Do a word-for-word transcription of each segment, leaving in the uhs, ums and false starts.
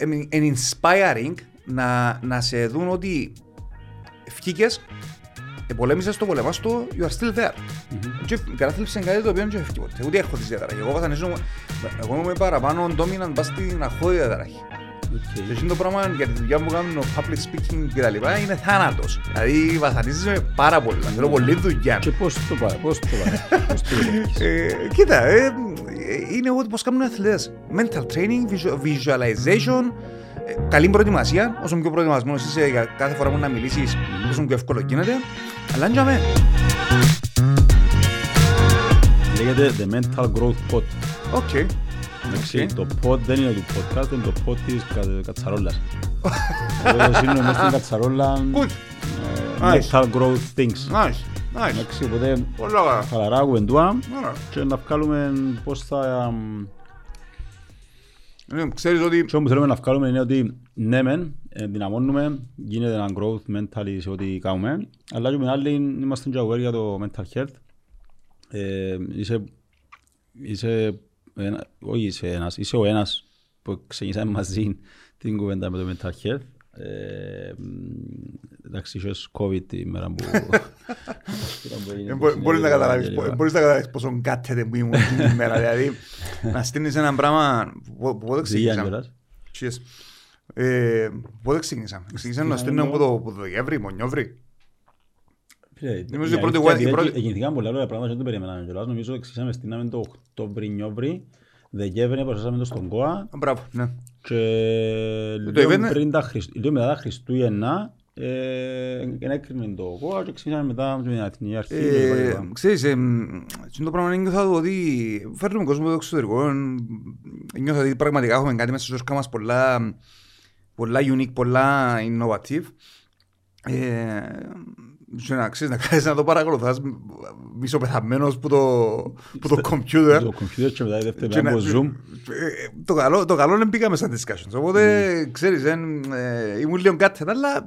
and inspiring να, να σε δουν ότι ευκήκες, πολέμησες το, πολεμάς το, you are still there. Mm-hmm. Κατάθλιψες κάτι το οποίο δεν ευκήκες, ούτε έρχονται στη διαταραχή. Εγώ βασανίζομαι, εγώ είμαι παραπάνω dominant, πας στην αρχώδη διαταραχή. Okay. Και αυτό το πράγμα για τη δουλειά μου κάνω, public speaking και τα λοιπά, είναι θάνατος. Δηλαδή βασανίζεσαι πάρα πολύ, mm. θέλω πολλή δουλειά. Και πώς το πάει, πώς το πάει, πώς το πάει. Κοίτα, ε, είναι εγώ πώς κάνουν αθλητές. Mental training, visualization, mm. καλή προετοιμασία. Όσο πιο προετοιμασμένος είσαι για κάθε φορά που να μιλήσεις, όσο πιο εύκολο γίνεται. Αλλά για μένα. Λέγεται The Mental Growth Pod. Οκ. Okay. Okay. Το pod δεν είναι του podcast, είναι το pod της κατσαρόλας. Εγώ είμαι μέσα στην κατσαρόλα Mental Growth Things. Οπότε χαλαρά κουβεντούα και να βγάλουμε πώς θα... Ξέρεις ότι... Αυτό που θέλουμε να βγάλουμε είναι ότι ναι μεν, δυναμώνουμε, γίνεται ένα growth mentally σε ό,τι κάνουμε, αλλά και με άλλη είμαστε και aware για το mental health. Είσαι... Ένα, όχι είσαι ένας, είσαι ο ένας που ξεκινήσαμε μαζί την κουβέντα με το Metarchel. Ε, εντάξει, είχες COVID τη μέρα που... Μπορείς να καταλάβεις πόσο κάθεται που ήμουν την ημέρα, δηλαδή να στείλεις έναν πράγμα που πότε ξεκινήσαμε. Πότε ξεκινήσαμε, ξεκινήσαμε να στείλουμε από το Δεκέμβρη, Μονιόβρη. Εγινθήκαμε πολλά λόγια πράγματα και δεν το περιμέναμε κιόλας. Νομίζω ότι ξεκινήσαμε στήναμε το Οκτώβρη-Νιόβρη, Δεκέμβρη, παρουσιάσαμε το στον ΚΟΑ και λίγο μετά τα Χριστούγεννα ενέκρινε το ΚΟΑ και ξεκινήσαμε μετά με την αρχή. Ξέρεις, το πράγμα ένιωθα ότι φέρνουμε κόσμο από το εξωτερικό, ένιωθα ότι πραγματικά έχουμε κάτι μέσα στο σκάμα μας πολλά unique, πολλά innovative. Να ξέρεις, να κάνεις να το παρακολουθάς μισοπεθαμένος που το κομπιούτερ. Το κομπιούτερ και μετά η δεύτερη πέρα από Zoom. Το καλό είναι μπήκαμε στα discussions, οπότε ξέρεις, ήμουν λίγο κάθετα, αλλά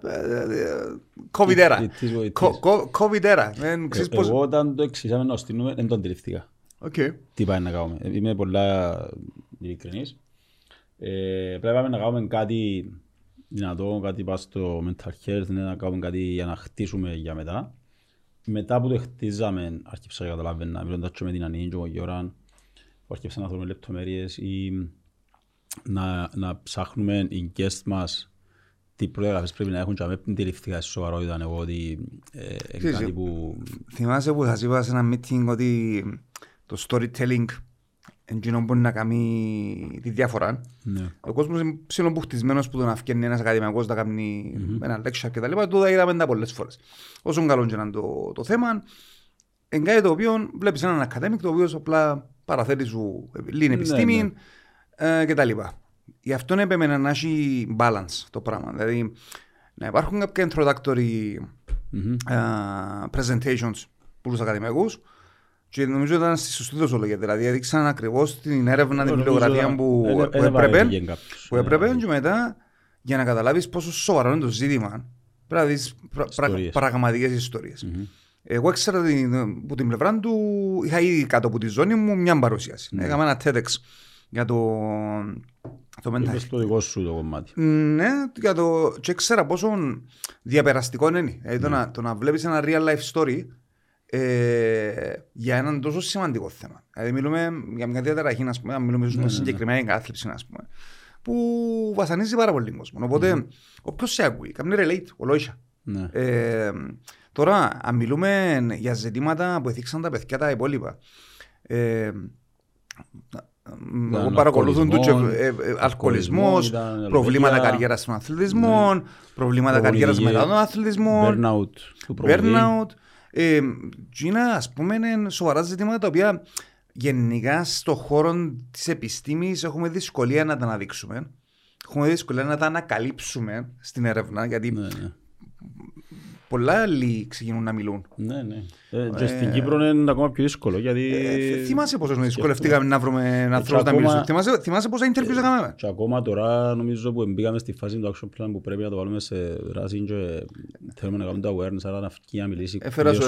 COVID-era. COVID-era. Εγώ όταν το εξηγήσαμε να στείλουμε, δεν το αντιληφθήκα. Τι πάει να κάνουμε. Είμαι πολλά ειλικρινής. Πρέπει να κάνουμε κάτι... δυνατό, κάτι πάει στο mental health, να κάνουμε κάτι για να χτίσουμε για μετά. Μετά που το χτίζαμε, άρχιψα να καταλαβαίνω, μιλώντας και με την Ανή και με Γιώραν, άρχιψα να θέλουμε λεπτομέρειες ή να, να ψάχνουμε οι guests μας τι προεγραφές πρέπει να έχουν και με τελειφθήκα στη σοβαρότητα εγώ ότι ε, είναι κάτι που... Θυμάσαι που θα σας είπα σε ένα meeting ότι το storytelling εγγύνο μπορεί να κάνει τη διάφορα. Ναι. Ο κόσμος είναι ψιλομπούχτισμένος που το να φκένει ένας ακαδημιακός να κάνει mm-hmm. ένα lecture κτλ. Το είδαμε τα πολλές φορές. Όσον καλό και να το, το θέμα, εν κάτι το οποίο βλέπεις έναν ακαδέμικ το οποίο απλά παραθέτει σου λίγη επιστήμη ναι, ναι. Ε, κτλ. Γι' αυτό έπρεπε να έχει balance το πράγμα. Δηλαδή να υπάρχουν κάποια introductory mm-hmm. uh, presentations που τους ακαδημιακούς. Και νομίζω ότι ήταν στη σωστή δοσολογία. Δηλαδή έδειξαν ακριβώς την έρευνα, την βιβλιογραφία που έπρεπε. Και μετά, για να καταλάβεις πόσο σοβαρό είναι το ζήτημα, πρέπει να δεις πραγματικές ιστορίες. Εγώ ήξερα από την πλευρά του, είχα ήδη κάτω από τη ζώνη μου μια παρουσίαση. Έκανα ένα TEDx για το mental health. Είπες το δικό σου το κομμάτι. Ναι, και ήξερα πόσο διαπεραστικό είναι. Δηλαδή το να βλέπεις ένα real life story Ε, για έναν τόσο σημαντικό θέμα. Δηλαδή, μιλούμε για μια διαταραχή, ας πούμε, μιλούμε για ναι, μια συγκεκριμένη εγκάθλιψη, ναι. που βασανίζει πάρα πολύ κόσμο. Οπότε, mm. όποιος σε ακούει, κάνει relate, ολόγια. Ναι. Ε, τώρα, αν μιλούμε για ζητήματα που έθιξαν τα παιδιά τα υπόλοιπα, ε, που παρακολουθούν αλκοολισμό, προβλήματα καριέρας των αθλητισμών, ναι. προβλήματα καριέρας μετά των αθλητισμών, burnout. Ε, είναι ας πούμε σοβαρά ζητήματα τα οποία γενικά στον χώρο της επιστήμης έχουμε δυσκολία να τα αναδείξουμε, έχουμε δυσκολία να τα ανακαλύψουμε στην έρευνα γιατί ναι, ναι. πολλά άλλοι ξεκινούν να μιλούν. Ναι, ναι. Ε, και στην Κύπρο είναι ακόμα πιο δύσκολο γιατί... Ε, θυμάσαι πόσο δυσκολευτήκαμε να βρούμε ανθρώπους να μιλήσουν, θυμάσαι, θυμάσαι πόσα interviews ε, κάναμε. Και ακόμα τώρα νομίζω που μπήκαμε στη φάση του action plan που πρέπει να το βάλουμε σε δράση και θέλουμε να κάνουμε το awareness, άρα να φύγει να μιλήσει. Έφερα σου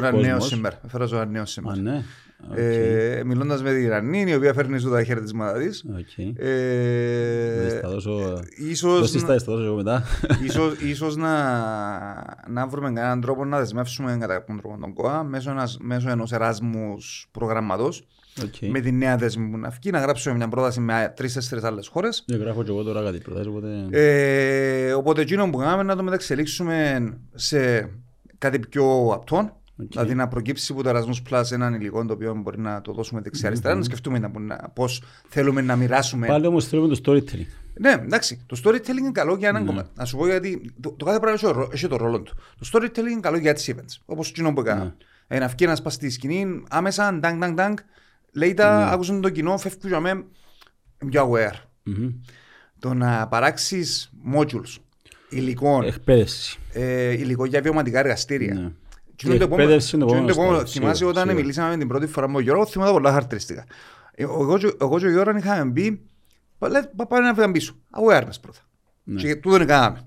ένα νέο σήμερα. Α, ναι. Okay. Ε, μιλώντας με την Ιρανή, η οποία φέρνει σου τα χαιρετίσματα της. Okay. Ε, θα δώσω... Ίσως να... θα δώσω μετά. Ίσως, ίσως να... να βρούμε κανέναν τρόπο να δεσμεύσουμε κατά κάποιον τρόπο τον ΚΟΑ μέσω, μέσω ενός Εράσμους προγραμματός. Okay. Με τη νέα δέσμη που να βγει, να γράψουμε μια πρόταση με τρεις-τέσσερις άλλες χώρες. Δεν γράφω και εγώ τώρα κάτι προτάσεις. Οπότε... Ε, οπότε εκείνο που κάναμε να το μεταξελίξουμε σε κάτι πιο απτόν. Okay. Δηλαδή να προκύψει από το Erasmus Plus έναν υλικό το οποίο μπορεί να το δώσουμε δεξιά-αριστερά, mm-hmm. να σκεφτούμε πώς θέλουμε να μοιράσουμε. Πάλι όμως θέλουμε το storytelling. Ναι, εντάξει. Το storytelling είναι καλό για έναν mm. κομμάτι. Να σου πω γιατί το, το κάθε πράγμα έχει το ρόλο του. Το storytelling είναι καλό για τις events. Όπως εκείνο που έκανα. Mm. Να βγει να σπάσει τη σκηνή, άμεσα, ντάγκ, ντάγκ, ντάγκ. Λέει τα, mm. άκουσαν το κοινό, φεύγουν για μένα πιο aware. Mm-hmm. Το να παράξει modules, υλικό, ε, υλικό για βιωματικά εργαστήρια. Mm. Και το επόμενο, θυμάσαι όταν μιλήσαμε την πρώτη φορά με τον Γιώργο, θυμάμαι πολλά χαρακτηριστικά. Εγώ και ο Γιώργο είχαμε πει, πάμε να φύγαμε πίσω, awareness πρώτα. Και τούτο δεν κάναμε.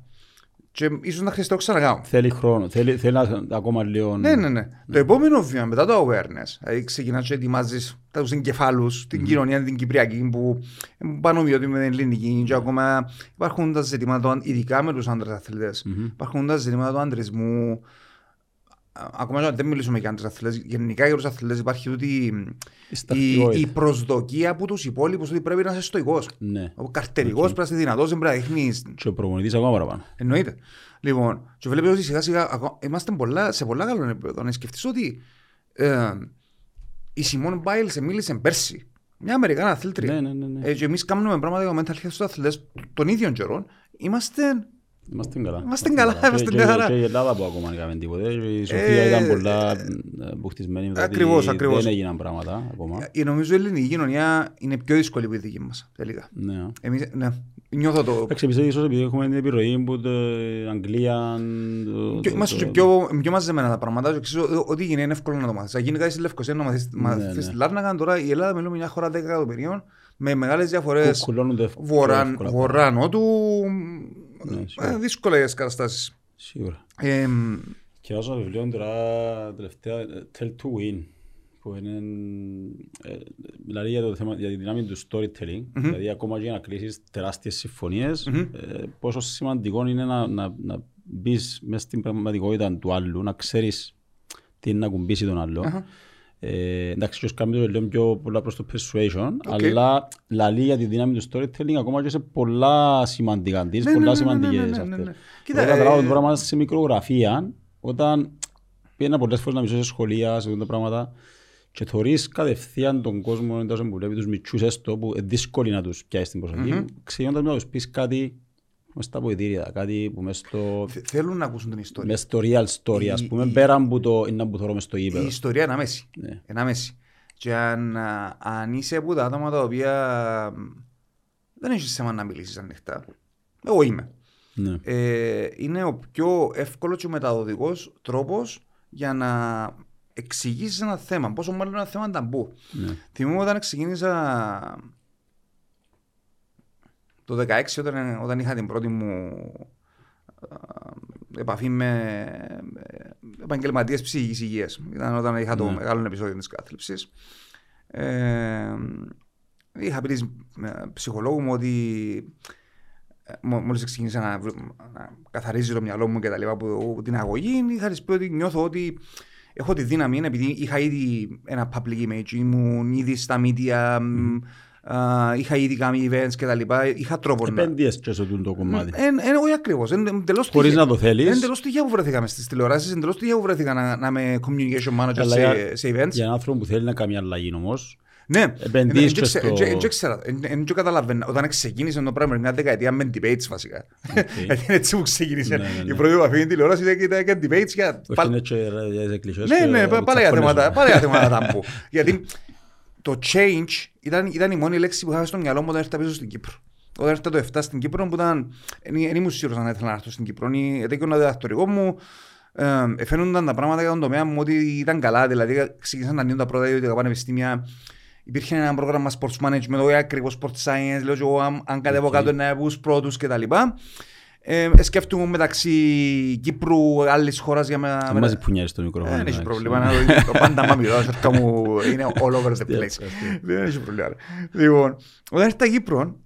Και ίσως να χρειαστεί το ξανακάμε. Θέλει χρόνο, θέλει ακόμα λίγο... Ναι, ναι, ναι. Το επόμενο βήμα μετά το awareness, ξεκινάς και ετοιμάζεις τους εγκεφάλους, την κοινωνία, την Κυπριακή, που πανομοιότυπη με την ελληνική, και ακόμα υπάρχουν τα ζητήματα, ειδικά με τους άντρες αθλητές, υπάρχουν τα ζητήματα του αντρισμού. Ακόμα και αν δεν μιλήσουμε για άντρες αθλητές, γενικά για τους αθλητές υπάρχει τούτη η, η προσδοκία από τους υπόλοιπους ότι πρέπει να είσαι στοικός. Ναι. Ο καρτερικός, okay. πρέπει να είσαι δυνατός, δεν πρέπει να δείχνεις. Και ο προπονητής ακόμα παραπάνω. Εννοείται. Λοιπόν, και βλέπετε ότι σιγά σιγά είμαστε πολλά, σε πολλά καλό επίπεδο. Να σκεφτείς ότι ε, η Σιμών Μπάιλς μίλησε πέρσι. Μια Αμερικάνα αθλήτρια. Ναι, ναι, ναι, ναι. Ε, και εμείς κάνουμε πράγματα για mental health στους αθλητές των ίδιων καιρών. Είμαστε. Είμαστε καλά. Είμαστε καλά. Και η Ελλάδα που ακόμα δεν κάνουμε τίποτε. Η Σοφία ήταν πολλά μπουχτισμένη. Ακριβώς, ακριβώς. Δεν έγιναν πράγματα ακόμα. Νομίζω η ελληνική κοινωνία είναι πιο δύσκολη από τη δική μας τελικά. Εμείς, ναι, νιώθω το... Εξεπιστεύει ίσως επειδή έχουμε την επιρροή που την Αγγλία... Είμαστε και πιο μαζεμένα τα πράγματα. Ό,τι γίνει είναι εύκολο να το μάθεις. Θα γίνει κάτι στη Λευκοσία να μάθεις τη Λάρνακα. Τώρα η Ελλάδα μιλούμε μια χώρα δέκα εκατομμυρίων με μεγάλες διαφορές βορρά-νότου. Ναι, δύσκολα για τις καταστάσεις. Σίγουρα. Ε, και βάζω ένα βιβλίο τώρα τελευταία, Tell to Win, που είναι, ε, δηλαδή για, το θέμα, για τη δυνάμη του storytelling, mm-hmm. δηλαδή ακόμα και για να κλείσεις τεράστιες συμφωνίες, mm-hmm. ε, πόσο σημαντικό είναι να, να, να μπεις μέσα στην πραγματικότητα του άλλου, να ξέρεις τι είναι να κουμπίσει τον άλλο. Uh-huh. Ε, εντάξει, και ως κάποιον λέω πιο πολλά προς το persuasion, okay. αλλά λαλεί για τη δύναμη του storytelling ακόμα και σε πολλά σημαντικά της, ναι, πολλά ναι, σημαντικές ναι, ναι, ναι, αυτές. Ναι, ναι, ναι. Κοίτα, καταλάβω το πράγμα σε μικρογραφία, όταν πήγαινα πολλές φορές να μισώ σε σχολεία, σε τέτοια πράγματα και θωρείς κατευθείαν τον κόσμο εντός που βλέπει τους μητσούς έστω που είναι δύσκολοι να τους πιάσεις την προσοχή, mm-hmm. ξεκινώντας να τους πεις κάτι μες στα βοηθήρια, κάτι που μες στο... Θέλουν να ακούσουν την ιστορία. Μες στο real story, ας πούμε, η... πέραν που το είναι που θωρώ μες στο ύπεδο. Η ιστορία είναι αμέση. Ναι. Είναι αμέση. Και αν, αν είσαι από τα άτομα τα οποία δεν έχεις θέμα να μιλήσεις ανοιχτά. Εγώ είμαι. Ναι. Ε, είναι ο πιο εύκολος και μεταδοτικός τρόπος για να εξηγήσεις ένα θέμα. Πόσο μάλλον ένα θέμα ταμπού. Ναι. Θυμούμαι όταν ξεκίνησα... Το δύο χιλιάδες δεκαέξι όταν, όταν είχα την πρώτη μου α, επαφή με επαγγελματίες ψυχικής υγείας. Ήταν όταν είχα το ναι. μεγάλο επεισόδιο της κάθλιψης. Ε, είχα πει της ψυχολόγου μου ότι μό, μόλις ξεκίνησα να, να καθαρίζει το μυαλό μου και τα λοιπά από την αγωγή, είχα της πει ότι νιώθω ότι έχω τη δύναμη, επειδή είχα ήδη ένα public image, ήμουν ήδη στα media, mm. Uh, είχα ήδη κάνει events και τα λοιπά. Είχα τρόπο να... Επένδυες και σε το κομμάτι. Όχι ακριβώς. Χωρίς να το θέλεις. Είναι εντελώς τυχαία που βρεθήκαμε στις τηλεοράσεις. Είναι εντελώς τυχαία που βρεθήκα να, να είμαι communication manager σε, για, σε events. Για έναν άνθρωπο που θέλει να κάνει αλλαγή όμως. Ναι, επενδύεις και στο... Εν και καταλαβαίνω. Όταν ξεκίνησε το πράγμα μια δεκαετία με debates βασικά. Γιατί είναι έτσι που ξεκίνησε η πρώτη επαφή είναι τηλεόραση και debates για... Ναι, ναι, πάλι για θέματα τάμπου. Γιατί... Το change ήταν, ήταν η μόνη λέξη που είχα στο μυαλό μου όταν έρθα πίσω στην Κύπρο. Όταν έρθα το εφτά στην Κύπρο, που ήταν. Δεν ήμουν σίγουρος αν ήθελα να έρθω στην Κύπρο. Γιατί και ο διδακτορικό μου ε, φαίνονταν τα πράγματα για τον τομέα μου ότι ήταν καλά. Δηλαδή, ξεκίνησαν να ανοίγουν τα πρώτα ιδιωτικά πανεπιστήμια. Υπήρχε ένα πρόγραμμα sports management, όχι ακριβώς sports science. Λέω, εγώ, αν κατέβω κάτω, να βγω πρώτου κτλ. Ε, σκέφτομαι μεταξύ Κύπρου, άλλης χώρας για μένα. Δεν μας πουνιάζει το μικρόφωνο. Δεν έχει πρόβλημα. Το πάντα μα μιλάω, το μου είναι all over the place. Δεν έχει πρόβλημα. Λοιπόν, όταν ήρθα Κύπρο,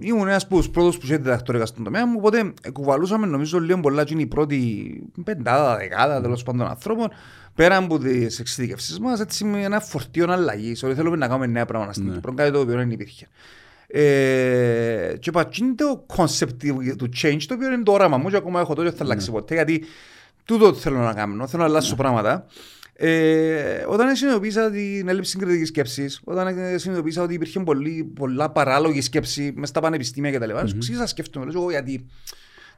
ήμουν ένας από τους πρώτους που είχε διδακτορικά στον τομέα μου, οπότε κουβαλούσαμε νομίζω λίγο πολλά και είναι η πρώτη πεντάδα, δεκάδα τέλος πάντων ανθρώπων, πέρα από τις εξειδικεύσεις μας, έτσι με ένα φορτίο αλλαγής. Ότι θέλουμε να κάνουμε νέα πράγματα στην Κύπρο, κάτι το οποίο δεν υπήρχε. Ε, και είπα, είναι το concept του change, το οποίο είναι το όραμα μου και ακόμα έχω τότε, θα αλλάξει ποτέ, γιατί τούτο θέλω να κάνω, θέλω να αλλάξω πράγματα. Ε, όταν συνειδητοποίησα την έλλειψη συγκριτικής σκέψης, όταν συνειδητοποίησα ότι υπήρχε πολύ, πολλά παράλογη σκέψη μέσα στα πανεπιστήμια κτλ. Mm-hmm. Ξήσα σκέφτομαι, λέω, γιατί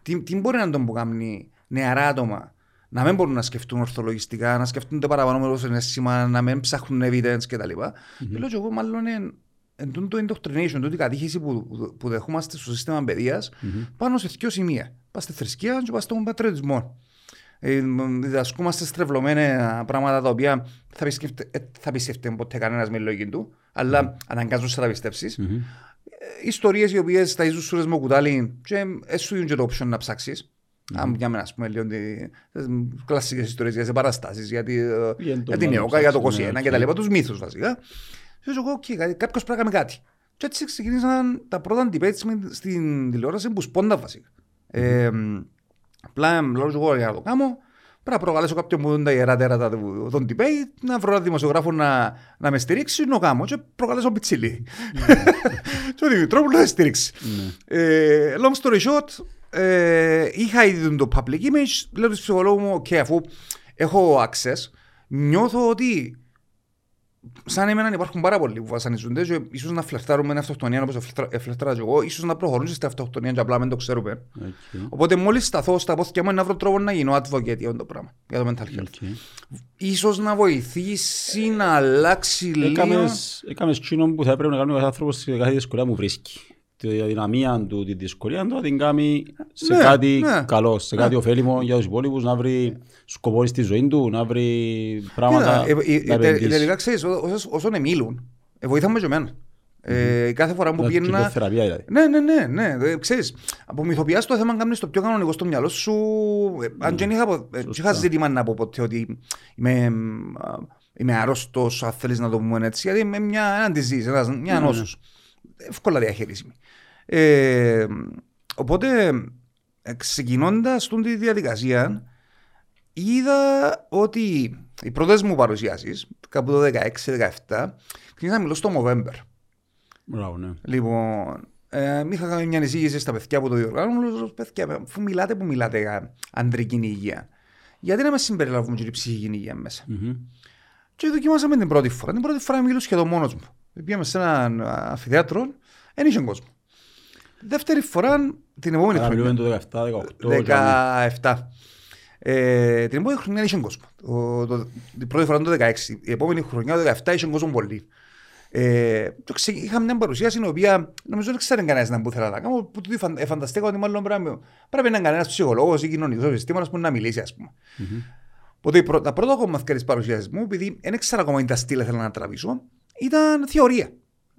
τι, τι μπορεί να τον που κάνει νεαρά άτομα να μην μπορούν να σκεφτούν ορθολογιστικά, να σκεφτούν το παραπάνω με το συναίσθημα, να μην ψάχνουν evidence κτλ. Mm-hmm. Και λέω, εγώ μάλλον είναι. Εν τούτο το indoctrination, τούτη κατήχηση που, που, που δεχόμαστε στο σύστημα παιδείας, mm-hmm. πάνω σε δύο σημεία. Πας στη θρησκεία και πας στον πατριωτισμό. Ε, διδασκούμαστε στρεβλωμένα πράγματα τα οποία θα πιστεύτε, πιστεύτε ποτέ κανένας με λόγια του, αλλά mm-hmm. αναγκάζονται να πιστέψεις. Mm-hmm. Ε, ιστορίες οι οποίες τα ίσως σούρες με κουτάλι και σου δίνουν και το option να ψάξεις. Mm-hmm. Αν πιάμε, ας πούμε, λίγο κλασικές ιστορίες για τις παραστάσεις, για, τη, για, για την ΕΟΚΑ, για το είκοσι ένα και τα λοιπά, τους μύθους βασικά. Okay, κάποιος πρέπει να κάνει κάτι. Και έτσι ξεκινήσαν τα πρώτα debates στην τηλεόραση που σπόντα βασικά. Απλά λόγω εγώ για να το κάνω, πρέπει να προκαλέσω κάποιον που δεν τα ιερά τέρατα των debate, να βρω ένα δημοσιογράφο να, να με στηρίξει, να κάνω και προκαλέσω πιτσιλί. Και ο Δημητρόπουλος θα στηρίξει. ε, long story short, ε, είχα ήδη το public image, λέω του ψυχολόγου μου, okay, αφού έχω access, νιώθω ότι σαν εμένα υπάρχουν πάρα πολλοί που βασανίζονται και ίσως να φλερτάρουν με την αυτοκτονία όπως φλερτάρω εγώ, ίσως να προχωρούν στην αυτοκτονία και απλά δεν το ξέρουμε. Okay. Οπότε μόλις σταθώ στα πόθηκια μου να βρω τρόπο να γίνω advocate για το πράγμα, για το mental health. Okay. Ίσως να βοηθήσει να αλλάξει λίγο. Έκαμες τσίνο που θα έπρεπε να κάνει ο κάθε άνθρωπος σε κάθε δυσκολία που βρίσκει. Τη δυναμία του, τη δυσκολία του, θα την κάνει σε ναι, κάτι ναι, καλό, σε ναι, κάτι ωφέλιμο για τους υπόλοιπους, να βρει σκοπό στη ζωή του, να βρει πράγματα. Τελικά ξέρεις, όσον εμίλουν, βοηθάμε και εμένα. Κάθε φορά που πηγαίνει να... θεραπεία δηλαδή. Ναι, ναι, ναι. Ξέρεις, απομυθοποιάς το θέμα να κάνεις το πιο κανονικό στο μυαλό σου. Αν και είχα ζήτημα να πω ποτέ ότι είμαι αρρώστος, αν θέλεις να το πούμε έτσι, γιατί είμαι μια disease, μια νόσος. Εύκολα διαχειρίζουμε. Ε, οπότε, ξεκινώντας τη διαδικασία, είδα ότι οι πρώτες μου παρουσιάσεις, κάπου το δεκαέξι δεκαεπτά, ξεκίνησα να μιλώ στο Movember. Μπράβο, ναι. Λοιπόν, ε, είχα κάνει μια εισήγηση στα παιδιά που το διοργάνωσαν, παιδιά, αφού μιλάτε που μιλάτε για ανδρική υγεία, γιατί να με συμπεριλαβούμε και την ψυχική υγεία μέσα. Mm-hmm. Και δοκιμάσαμε την πρώτη φορά. Την πρώτη φορά μιλούσα σχεδόν μόνος μου. Πήγαμε σε έναν αφιθέατρο, δεν είχε κόσμο. Δεύτερη φορά, την επόμενη χρονιά. Μιλούμε το δεκαεπτά δεκαοκτώ δεκαεπτά. Ε, την επόμενη χρονιά είχε κόσμο. Ο, το, την πρώτη φορά το δεκαέξι. Η επόμενη χρονιά το δεκαεπτά είχε κόσμο πολύ. Ε, ξε, είχα μια παρουσίαση, την οποία νομίζω δεν ξέρει κανένας να μου θέλει να κάνω. Φανταστήκα ότι μάλλον πρέπει, πρέπει να είναι κανένας ψυχολόγος ή κοινωνικός επιστήμονας που να μιλήσει, ας πούμε. Mm-hmm. Οπότε τα πρώτα κομμάτια της παρουσίασης μου, επειδή δεν ήξερα ακόμα τι τα στήλα θέλω να τραβήσω, ήταν θεωρία.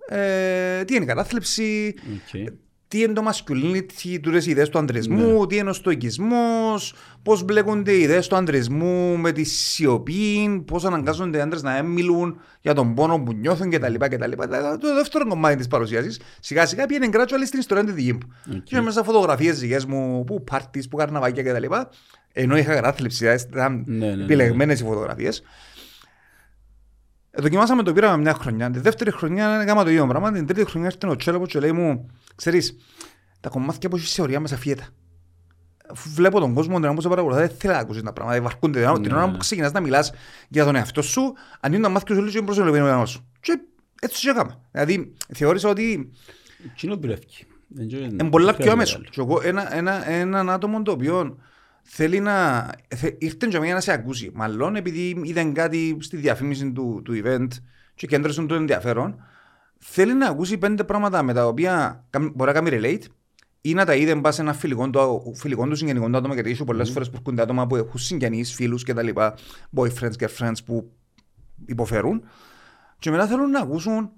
Ε, τι είναι η κατάθλιψη, okay, τι είναι το masculinity, τούτες οι ιδέες του ανδρισμού, yeah, τι είναι ο στοικισμός, πώς μπλέκονται οι ιδέες του ανδρισμού με τη σιωπή, πώς αναγκάζονται οι άντρες να μιλούν για τον πόνο που νιώθουν κτλ. Το δεύτερο κομμάτι της παρουσίασης, σιγά σιγά πήγαινε γκράτσο, αλλά στην ιστορία είναι τη δική μου. Okay. Και μέσα φωτογραφίες δικές μου, που πάρτις, που καρναβάκια κτλ. Ενώ είχα κατάθλιψη, ήταν επιλεγμένες οι φωτογραφίες. Δοκιμάσαμε, το πήραμε μια χρονιά. Τη δεύτερη χρονιά έκανα το ίδιο πράγμα. Την τρίτη χρονιά ήρθε ο Τσέλοπος και λέει μου, ξέρεις, τα κομμάτια που έχεις σε ωριά μας αφιέτα. Βλέπω τον κόσμο, τον άνθρωπο παρακολουθώ, δεν θέλω να ακούσεις τα πράγματα. Βαρκούνται την ώρα που ξεκινάς να μιλάς για τον εαυτό σου, ανοίγουν τα μάτια σου λίγο και προσελεμένου έναν σου. Και έτσι έκανα. Δηλαδή θεώρησα ότι. Είναι πολλά πιο άμεσο. Έναν άτομο το οποίο θέλει να... ήρθε για μένα να σε ακούσει, μάλλον επειδή είδαν κάτι στη διαφήμιση του, του event και κέντρωσαν το ενδιαφέρον, θέλει να ακούσει πέντε πράγματα με τα οποία μπορεί να κάνει relate ή να τα είδε μπα σε ένα φιλικό του, φιλικό του συγγενικό του άτομα, γιατί ίσως πολλές mm. φορές που έρχονται άτομα που έχουν συγγενείς, φίλους και τα λοιπά, boyfriends, girlfriends που υποφέρουν και μετά θέλουν να ακούσουν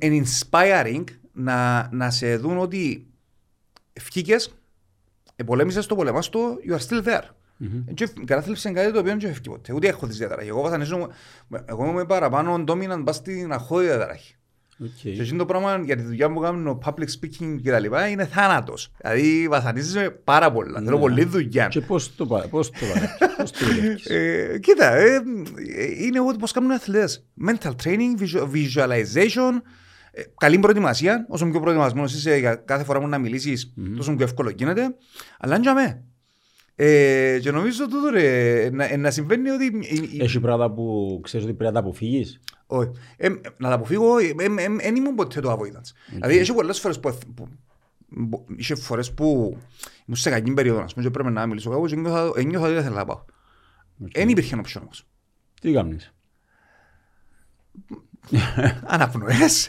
an inspiring να, να σε δουν ότι ευκήκες, επολέμησες το, πολεμάς το, you are still there. Mm-hmm. Κατάθλιψε κάτι το οποίο δεν έφυγε ποτέ, ούτε έχω τις διαταραχές. Εγώ βασανίζομαι, εγώ είμαι παραπάνω dominant, πας στην αχώδη διαταραχή. Okay. Και εκείνο το πράγμα για τη δουλειά που κάνω, public speaking και τα λοιπά, είναι θάνατος. Δηλαδή βασανίζεσαι πάρα πολλά, θέλω πολλή δουλειά. Και πώς το πάει, πώς το πάει. Κοίτα, είναι εγώ πώς κάνουν αθλητές. Mental training, visualization, καλή προετοιμασία. Όσο πιο προετοιμασμένος είσαι για κάθε φορά που να μιλήσεις, τόσο πιο εύκολο γίνεται. Αλλά για μέ. Ε, και νομίζω τούτο ρε, να, να συμβαίνει ότι... Έχει πράγματα που ξέρεις ότι πρέπει να τα αποφύγεις. Όχι, ε, να τα αποφύγω, δεν ε, ε, ε, ήμουν ποτέ το avoidance. Okay. Δηλαδή, έχει πολλές φορές που, που, που, είχε φορές που ήμουν σε κακή περίοδο, ας πούμε, και πρέπει να μιλήσω κάπου και ένιωθα ότι δεν θέλω να πάω. Δεν okay. υπήρχε ένα option όμως. Τι κάνεις? Αναπνοές,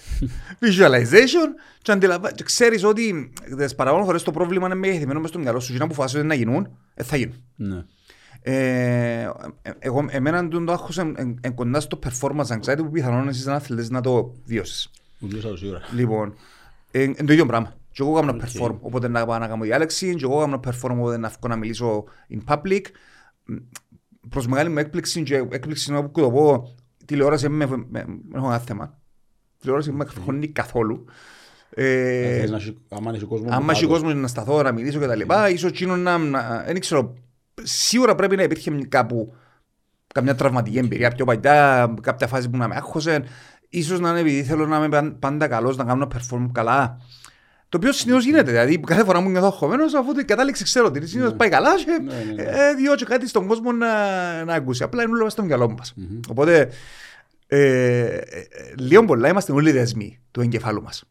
visualization και, αντιλαβα... και ξέρεις ότι τις παραπάνω φορές το πρόβλημα είναι μεγεθυμένο μες στο μυαλό σου και να αποφάσεις ότι να γίνουν, θα γίνουν. Ναι. Ε, εγώ, εμένα το άγχος εν, εν κοντά στο performance anxiety που πιθανόν εσείς να θέλεις να το βιώσεις. Λοιπόν, ε, ε, το ίδιο πράγμα. Και εγώ κάνω okay. perform, οπότε να πάω να κάνω διάλεξη, και εγώ κάνω perform, οπότε να φύγω να μιλήσω in public. Προς μεγάλη μου έκπληξη και έκπληξη να το πω, τηλεόραση με, με, με, έχω ένα θέμα. Τηλεόραση με εκφωνεί καθόλου. Ε, άμα είσαι ο κόσμος, άμα είσαι ο κόσμος να σταθώ, να μιλήσω κτλ. Mm. Ίσως εκείνο να, να εν ξέρω, σίγουρα πρέπει να υπήρχε κάπου καμιά τραυματική εμπειρία πιο παλιά, κάποια φάση που να με άχωσε. Ίσως να είναι επειδή θέλω να είμαι πάντα καλός, να κάνω να perform καλά. Το οποίο συνήθως γίνεται. Δηλαδή, κάθε φορά μου νιώθω χωμένος, αφού την κατάληξη ξέρω ότι συνήθως πάει καλά, και διώκω κάτι στον κόσμο να ακούσει. Απλά είναι όλα μέσα στο μυαλό μας. Οπότε, λίγο πολλά είμαστε όλοι δεσμοί του εγκεφάλου μας.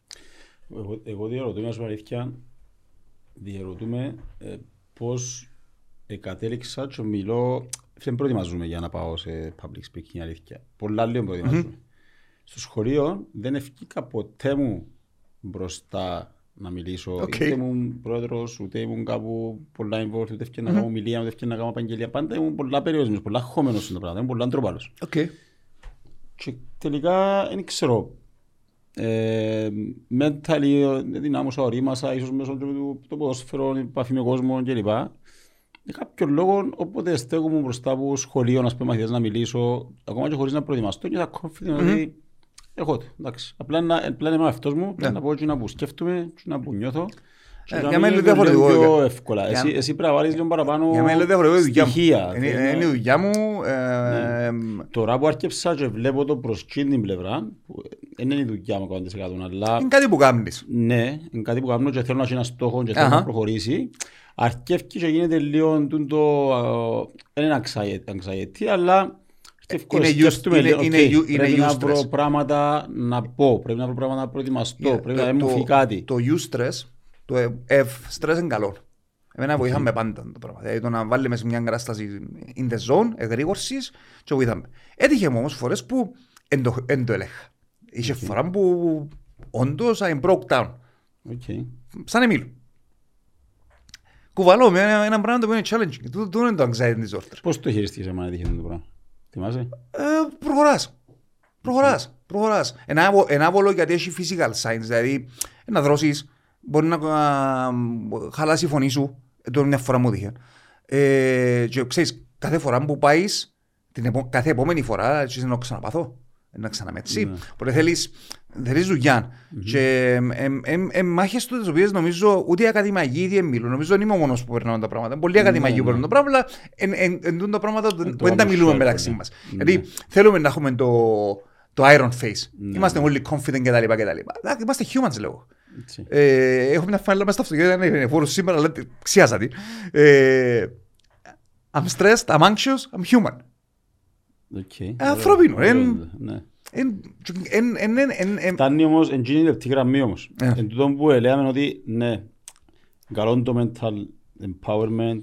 Εγώ διαρωτούμε, ας πούμε αλήθεια, διαρωτούμε πώς κατέληξα και μιλώ. Δεν προετοιμαζούμε για να πάω σε public speaking, αλήθεια. Πολλά λίγο προετοιμαζούμε. Στο σχολείο δεν ευκήκα ποτέ μου μπροστά να μιλήσω. Okay. Είτε ήμουν πρόεδρος, ούτε ήμουν κάπου πολλά involved, ούτε έφτιαξε να κάνω ομιλία, ούτε έφτιαξε να κάνω επαγγελία. Πάντα ήμουν πολλά περιορισμένος, πολλά χωμένος στην πράγματα, ήμουν πολλά ντροπάλος. Okay. Και τελικά, δεν ξέρω, ε, mentally δυνάμωσα, ορίμασα, ίσως μέσω του ποδόσφαιρου, επαφή με κόσμο κλπ. Για κάποιον λόγο, όποτε στέκομαι μπροστά από σχολείο, να πούμε μαθητές να μιλήσω, ακόμα και χωρίς να προετοιμαστώ, και θα confident ότι εγώ, εντάξει. Απλά είμαι αυτός μου, να πω και να που σκέφτομαι, και να που νιώθω. Για μένα είναι διαφορετικό. Εσύ πρέπει να βάλεις λίγο παραπάνω στοιχεία. Είναι η δουλειά μου. Τώρα που άρχεψα και βλέπω το προς την πλευρά, δεν είναι η δουλειά μου εκατό τοις εκατό. Είναι κάτι που κάνεις. Ναι, είναι κάτι που κάνω και θέλω να έχει ένα στόχο και θέλω να προχωρήσει. Αρκεύκει και γίνεται λίγο το... είναι anxiety, αλλά... Είναι use stress. Πράγματα να πω, πρέπει να βρω πράγματα να προετοιμαστώ, πρέπει να μου φύγει κάτι. Το use stress, το F stress είναι καλό. Εμένα βοηθάμε πάντα το πράγμα. Δηλαδή το να βάλουμε σε μια κατάσταση in the zone, εγρήγορσης, και βοηθάμε. Έτυχε μου όμως φορές που δεν το έλεγχα. Είχε φορά που όντως I broke down. Σαν εμίλου. Κουβαλώ με ένα πράγμα το οποίο είναι challenging. Τούτο είναι το anxiety disorder. Πώς το χειριστήκες εμένα έτυχε το πράγμα? Ε, προχωράς, προχωράς, mm. προχωράς. Ένα άβολο γιατί έχει physical signs, δηλαδή να δρώσεις, μπορεί να α, χαλάσει η φωνή σου, το μια φορά μου δείχνει. Ε, και ξέρεις, κάθε φορά που πάεις, την επο, κάθε επόμενη φορά, έτσι να ξαναπαθώ, να ξαναμετσί. Mm. Οπότε θέλεις, θέλεις δουλειά. Mm-hmm. Και ε, ε, ε, μάχες τις οποίες νομίζω ούτε οι ακαδημαϊκοί δεν μιλούν. Νομίζω δεν είμαι ο μόνος που περνάω τα πράγματα. Πολλοί ακαδημαϊκοί που περνάω τα πράγματα, εντούν τα πράγματα που δεν τα μιλούμε μεταξύ μας. Γιατί θέλουμε να έχουμε το iron face. Είμαστε όλοι confident κτλ. Είμαστε humans, λέω. Έχω μια φανέλα μέσα στο αυτοκίνητο, είναι φόρος σήμερα, αλλά ξιάσα την. I'm stressed, I'm anxious, I'm human. Ανθρώπινο. Φτάνει όμως, εν γίνει η λεπτή γραμμή όμως. Εν τούτο που λέμε ότι ναι, καλό το mental empowerment,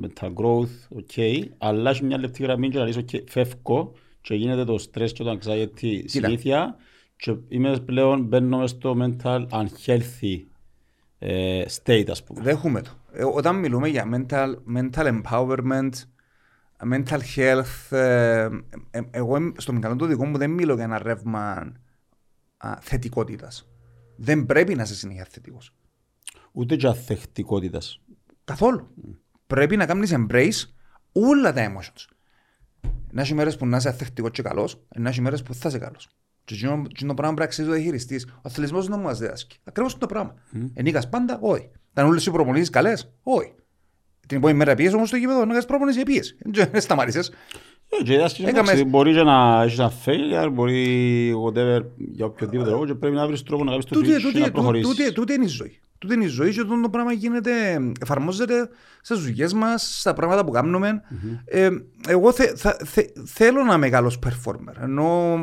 mental growth, ok, αλλά έχει μια λεπτή γραμμή και να λύσω και φεύγω και γίνεται το stress και το anxiety συνήθεια και είμαι πλέον, μπαίνω μες στο mental unhealthy state, ας πούμε. Δέχουμε το. Όταν μιλούμε για mental empowerment, mental health, ε, ε, εγώ στον καλό το δικό μου δεν μιλώ για ένα ρεύμα α, θετικότητας. δεν πρέπει να είσαι συνέχεια θετικός. Ούτε και αθεκτικότητας. Καθόλου. Mm. Πρέπει να κάνεις embrace όλα τα emotions. Να έχει μέρες που να είσαι αθεκτικός και καλός, να έχει μέρες που θα είσαι καλός. Και το πράγμα πράξεις ο διαχειριστής. Ο αθλητισμός δεν μας διδάσκει. Ακριβώς το πράγμα. Mm. Ενίκας πάντα, όχι. Ήταν όλες οι προπονήσεις καλές, όχι. Την επόμενη μέρα πιέσαι όμως στο γήπεδο, ενίκας προπονήσεις πιέσαι. Δεν σταμάτησες. Μπορεί να έχεις ένα failure, μπορεί για οποιοδήποτε λόγο και πρέπει να βρεις τρόπο να κάνεις το φίλιο και να προχωρήσεις. Τούτη είναι η ζωή. Τούτη είναι η ζωή και το πράγμα εφαρμόζεται στις δουλειές μας, στα πράγματα που κάνουμε. Εγώ θέλω να είμαι μεγάλος performer, ενώ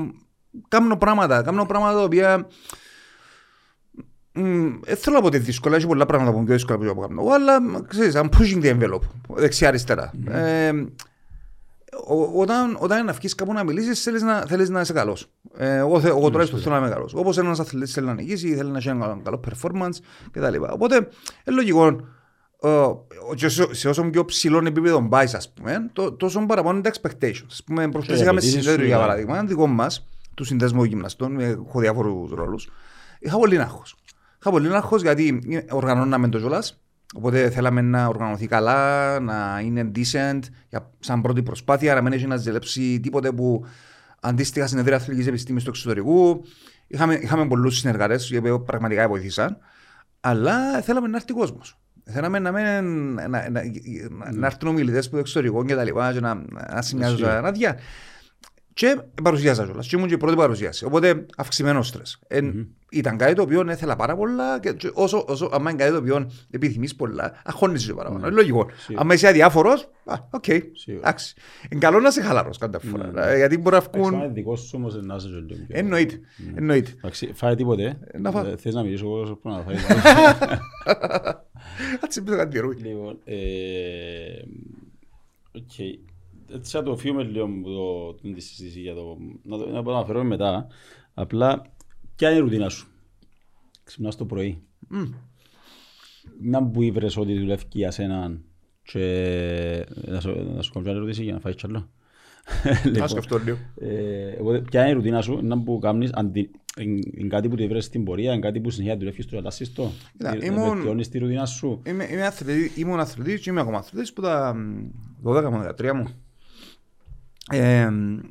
κάνω πράγματα, κάνω πράγματα τα οποία δεν θέλω να πω ότι είναι δύσκολα, έχει πολλά πράγματα που είναι πιο δύσκολα που κάνω, αλλά ξέρεις, I'm pushing the envelope, δεξιά-αριστερά. Ό, όταν, όταν αυγείς κάπου να μιλήσεις, θέλεις να, θέλεις να είσαι καλός. Ε, εγώ θε, εγώ τουλάχιστον θέλω να είμαι καλός. Όπως ένας αθλητής θέλει να νικήσει, θέλει να έχει ένα καλό performance κτλ. Οπότε, ε, λογικό, ε, σε όσο πιο ψηλών επίπεδων πάει, ας πούμε, το, τόσο παραπάνω είναι τα expectations. Ας πούμε, προχθές είχαμε συνέδριο, για παράδειγμα, δικό μας, του συνδέσμου γυμναστών, έχω διάφορους ρόλους. Είχα πολύ άγχος. Είχα πολύ άγχος γιατί οργανώναμε το κιόλας. Οπότε θέλαμε να οργανωθεί καλά, να είναι decent, για, σαν πρώτη προσπάθεια, να μην έχει να ζηλέψει τίποτε που αντίστοιχα συνεδρία αθλητικής επιστήμης του εξωτερικού. Είχαμε, είχαμε πολλούς συνεργάτες, οι οποίοι πραγματικά βοηθήσαν, αλλά θέλαμε να έρθει κόσμος. Θέλαμε να, να, να, να, να έρθουν ομιλητές του εξωτερικού και τα λοιπά, και να, να συνεργάζονται ανάδια. Και παρουσιάζα κιόλας. Και ήμουν και η πρώτη παρουσίαση. Οπότε αυξημένο στρες. Ε, mm-hmm. Ήταν κάτι το οποίο έθελα πάρα πολλά. Και όσο, όσο άμα είναι κάτι το οποίο επιθυμείς πολλά, αγχώνεσαι παραπάνω. Mm-hmm. Λογικό. Άμα είσαι αδιάφορος, οκ. Okay. Εντάξει. Είναι καλό να είσαι χαλαρός κατά τη φορά. Mm-hmm. Γιατί μπορεί να βγουν. Αν είσαι δικός σου όμως, να είσαι λίγο. Εννοείται. Εννοείται. Φάει τίποτε. Θες να μιλήσω εγώ να φάει. Ας είπε κάτι ρούχι. Λοιπόν. Οκ. Έτσι θα το οφείλουμε λίγο την τη συζήτηση για το. Να το, να το αναφέρω μετά. Απλά, ποια είναι η ρουτίνα σου? Ξυπνάς το πρωί. Mm. Να που ήβρες ότι δουλεύει για σένα. Και... Να σου κάνω μια ρωτήση για να φάεις τσαλό. Να σκεφτώ λίγο. Ποια είναι η ρουτίνα σου? Να που κάνεις. Αντι... Είναι κάτι που το ήβρες στην πορεία, είναι κάτι που συνεχεία δουλεύεις στο αλασίστο. Βελτιώνεις τη ρουτίνα σου. Ήμουν αθλητής και είμαι ακόμα αθλητής που τα δώδεκα με δεκατρία μου. Ε,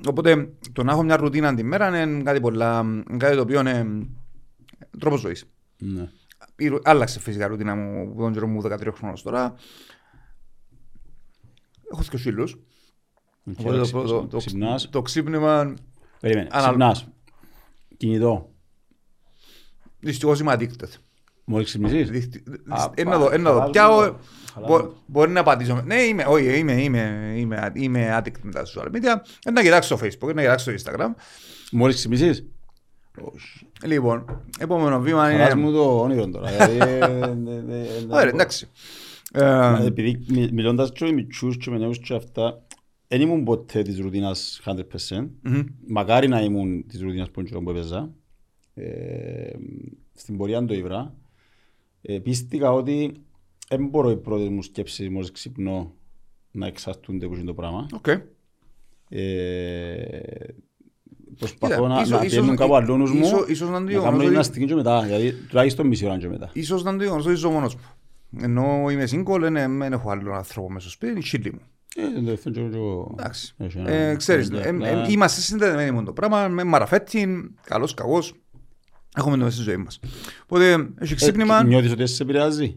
οπότε το να έχω μια ρουτίνα την μέρα είναι κάτι, πολλά, κάτι το οποίο είναι τρόπος ζωής. Ναι. Άλλαξε φυσικά η ρουτίνα μου τον καιρό μου δεκατρία χρόνια τώρα. Έχω και σύλλους. Το, το, το, το ξύπνημα... Περίμενε, ανα... ξυπνάς. Κινητό. Δυστυχώς είμαι addicted. Μόλις ξυπνήσεις. Ένα δω, ένα δω. Πιάω... Μπορεί να απαντήσω. Ναι, είμαι, όχι, είμαι, είμαι, είμαι, είμαι άτυχη με τα social media. Να κοιτάξω στο Facebook, να κοιτάξω στο Instagram. Μόλις ξυπνήσεις. Λοιπόν, επόμενο βήμα είναι... Χαράς μου το όνειρο τώρα. Ωραία, εντάξει. Επειδή μιλώντας και μητσούς και με νέους και αυτά, δεν ήμουν ποτέ της ρουτίνας εκατό τοις εκατό. Μακάρι να ήμουν της ρουτίνας που έπαιζα. Στην πορεία το Ιβρά. Πίστηκα ότι... Δεν μπορώ οι πρώτες μου σκέψεις μόλις ξυπνώ να εξαρτούνται που είναι το πράγμα. Okay. Ε, προσπαθώ Κοίτα, να, ίσο, να ίσως, πιένουν κάπου αλλόνους μου, ίσως, ίσως να, να κάνω ένα στιγμή και μετά, γιατί τουλάχιστον μισή ώρα και μετά. Ίσως να το γεγονός ότι είσαι μόνος μου. Ενώ είμαι single, δεν έχω άλλον άνθρωπο μέσα στο σπίτι, είναι η χίλη μου. Εντάξει, ξέρεις, είμαστε συνδεδεμένοι με το πράγμα, με μαραφέττην, καλός, κακός. Έχουμε το μέσα στη ζωή μας. Οπότε, έχει ξύπνημα... Νιώθεις ότι σε επηρεάζει.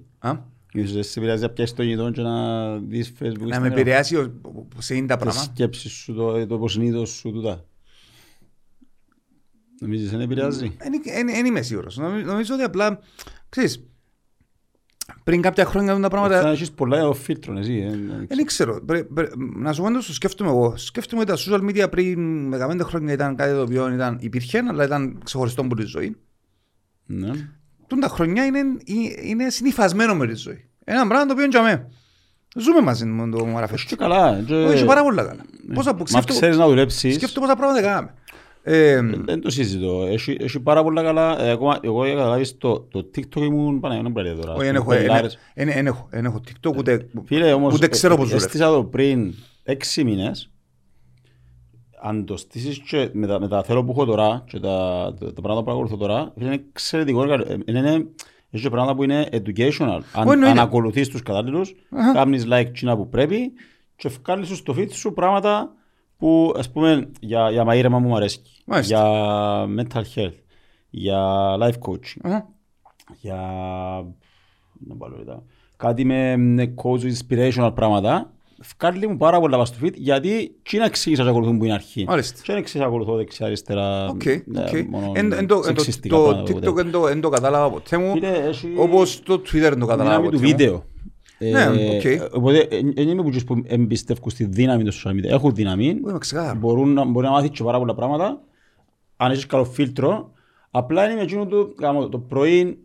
Νιώθεις ότι σε επηρεάζει να πιάσεις το γειτόν και να δεις Facebook. Να με επηρεάσει σε είναι τα πράγματα. Τις σκέψεις σου, το υποσυνείδος σου, τούτα. Νομίζεις ότι σε επηρεάζει. Εν είμαι σίγουρος. Νομίζω ότι απλά, ξέρεις, πριν κάποια χρόνια κάνουν τα πράγματα... Θα έχεις πολλά φίλτρων εσύ. Δεν ξέρω. Να σου πω να το σκέφτομαι εγώ. Σκέφτομαι ότι τα social media πριν δεκαπέντε χρόνια ήταν κάτι το οποίο υπήρχε, αλλά ήταν ξεχωριστό από τη ζωή. Ναι. Τούν τα χρονιά είναι, είναι συνυφασμένο με τη ζωή. Ένα πράγμα το οποίο είναι για μένα. Ζούμε μαζί με το μαραφέσιο. Και καλά. Και... Όχι, πάρα πολλά καλά. Ε. Πόσα, μα σκέφτω, ξέρεις να δουλέψεις. Σκέφτομαι πόσα πράγματα κάναμε. Ε, δεν το συζητώ. Έχει, έχει πάρα πολλά καλά. Ε, ακόμα, εγώ καταλάβεις το, το TikTok ήμουν πάνω έναν πράγμα τώρα. Όχι, δεν έχω TikTok ούτε, φίλε, όμως, ούτε ξέρω πώς δουλεύει. Έστησα το πριν έξι μήνες. αν το στήσεις και με τα, με τα θέλω που έχω τώρα και τα, τα, τα πράγματα που ακολουθώ τώρα, είναι εξαιρετικό εργαλείο. Έχει και πράγματα που είναι educational. Αν, oh, no, αν ακολουθείς τους κατάλληλους, uh-huh. κάνεις like τσίνα που πρέπει και βγάλεις στο feed σου πράγματα που, ας πούμε, για, για μαΐρεμα μου αρέσει, right. για mental health, για life coaching, uh-huh. για κάτι με coach inspirational πράγματα. Βγάλει μου πάρα πολλά στο feed, γιατί τσίνα εξήγησα και ακολουθούν που είναι αρχή. Μάλιστα. Και αν εξήγησα ακολουθώ δεξιά αριστερά, μόνο σεξιστικά πάνω. Το TikTok δεν το κατάλαβα ποτέ μου, όπως το Twitter δεν το κατάλαβα ποτέ μου. Δύναμη του βίντεο. Οπότε δεν είμαι που εμπιστεύκουν στη δύναμη του social media. Έχουν δύναμη, μπορούν να μάθει και πάρα πολλά πράγματα. Αν έχεις καλό φίλτρο, απλά είναι εκείνο το πρωί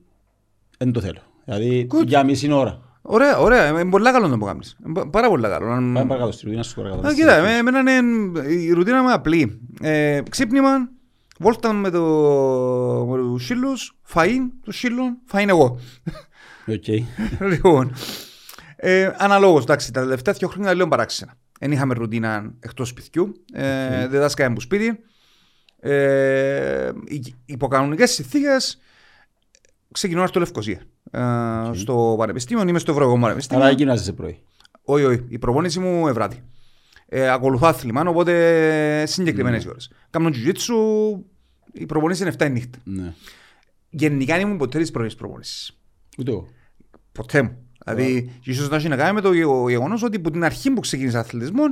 δεν το θέλω. Δηλαδή για μισή ώρα. Ωραία, ωραία. Είναι πολύ καλό να το κάνεις. Πάρα πολύ καλό. Πάμε παρακάτω στη ρουτίνα σου. Κοίτα, εμένα είναι η ρουτίνα μου απλή. Ξύπνημα, βόλτα με τους σύλλους, φαΐν, τους σύλλων, φαΐν εγώ. Οκ. Λοιπόν, αναλόγως, εντάξει, τα τελευταία δύο χρόνια λίγο παράξενα. Δεν είχαμε ρουτίνα εκτός σπιτιού, δεν δάσκαμε που σπίτι. Υποκανονικές συνθήκες, ξεκινώ στο Λευκοσία. Uh, okay. Στο πανεπιστήμιο, είμαι στο Ευρωπαϊκό Πανεπιστήμιο. Αλλά γυρνάζεσαι σε πρωί. Όχι, όχι. Η προπόνηση μου είναι βράδυ. Ε, ακολουθώ αθλημά, οπότε συγκεκριμένες mm. ώρες. Κάνω τζουτζίτσου, η προπόνηση είναι εφτά η νύχτα. Mm. Γενικά ήμουν ποτέ της πρωινής προπόνησης. Ούτε. Ποτέ μου. Yeah. Δηλαδή, ίσως να έχει να κάνει με το γεγονός ότι από την αρχή που ξεκίνησα αθλητισμό,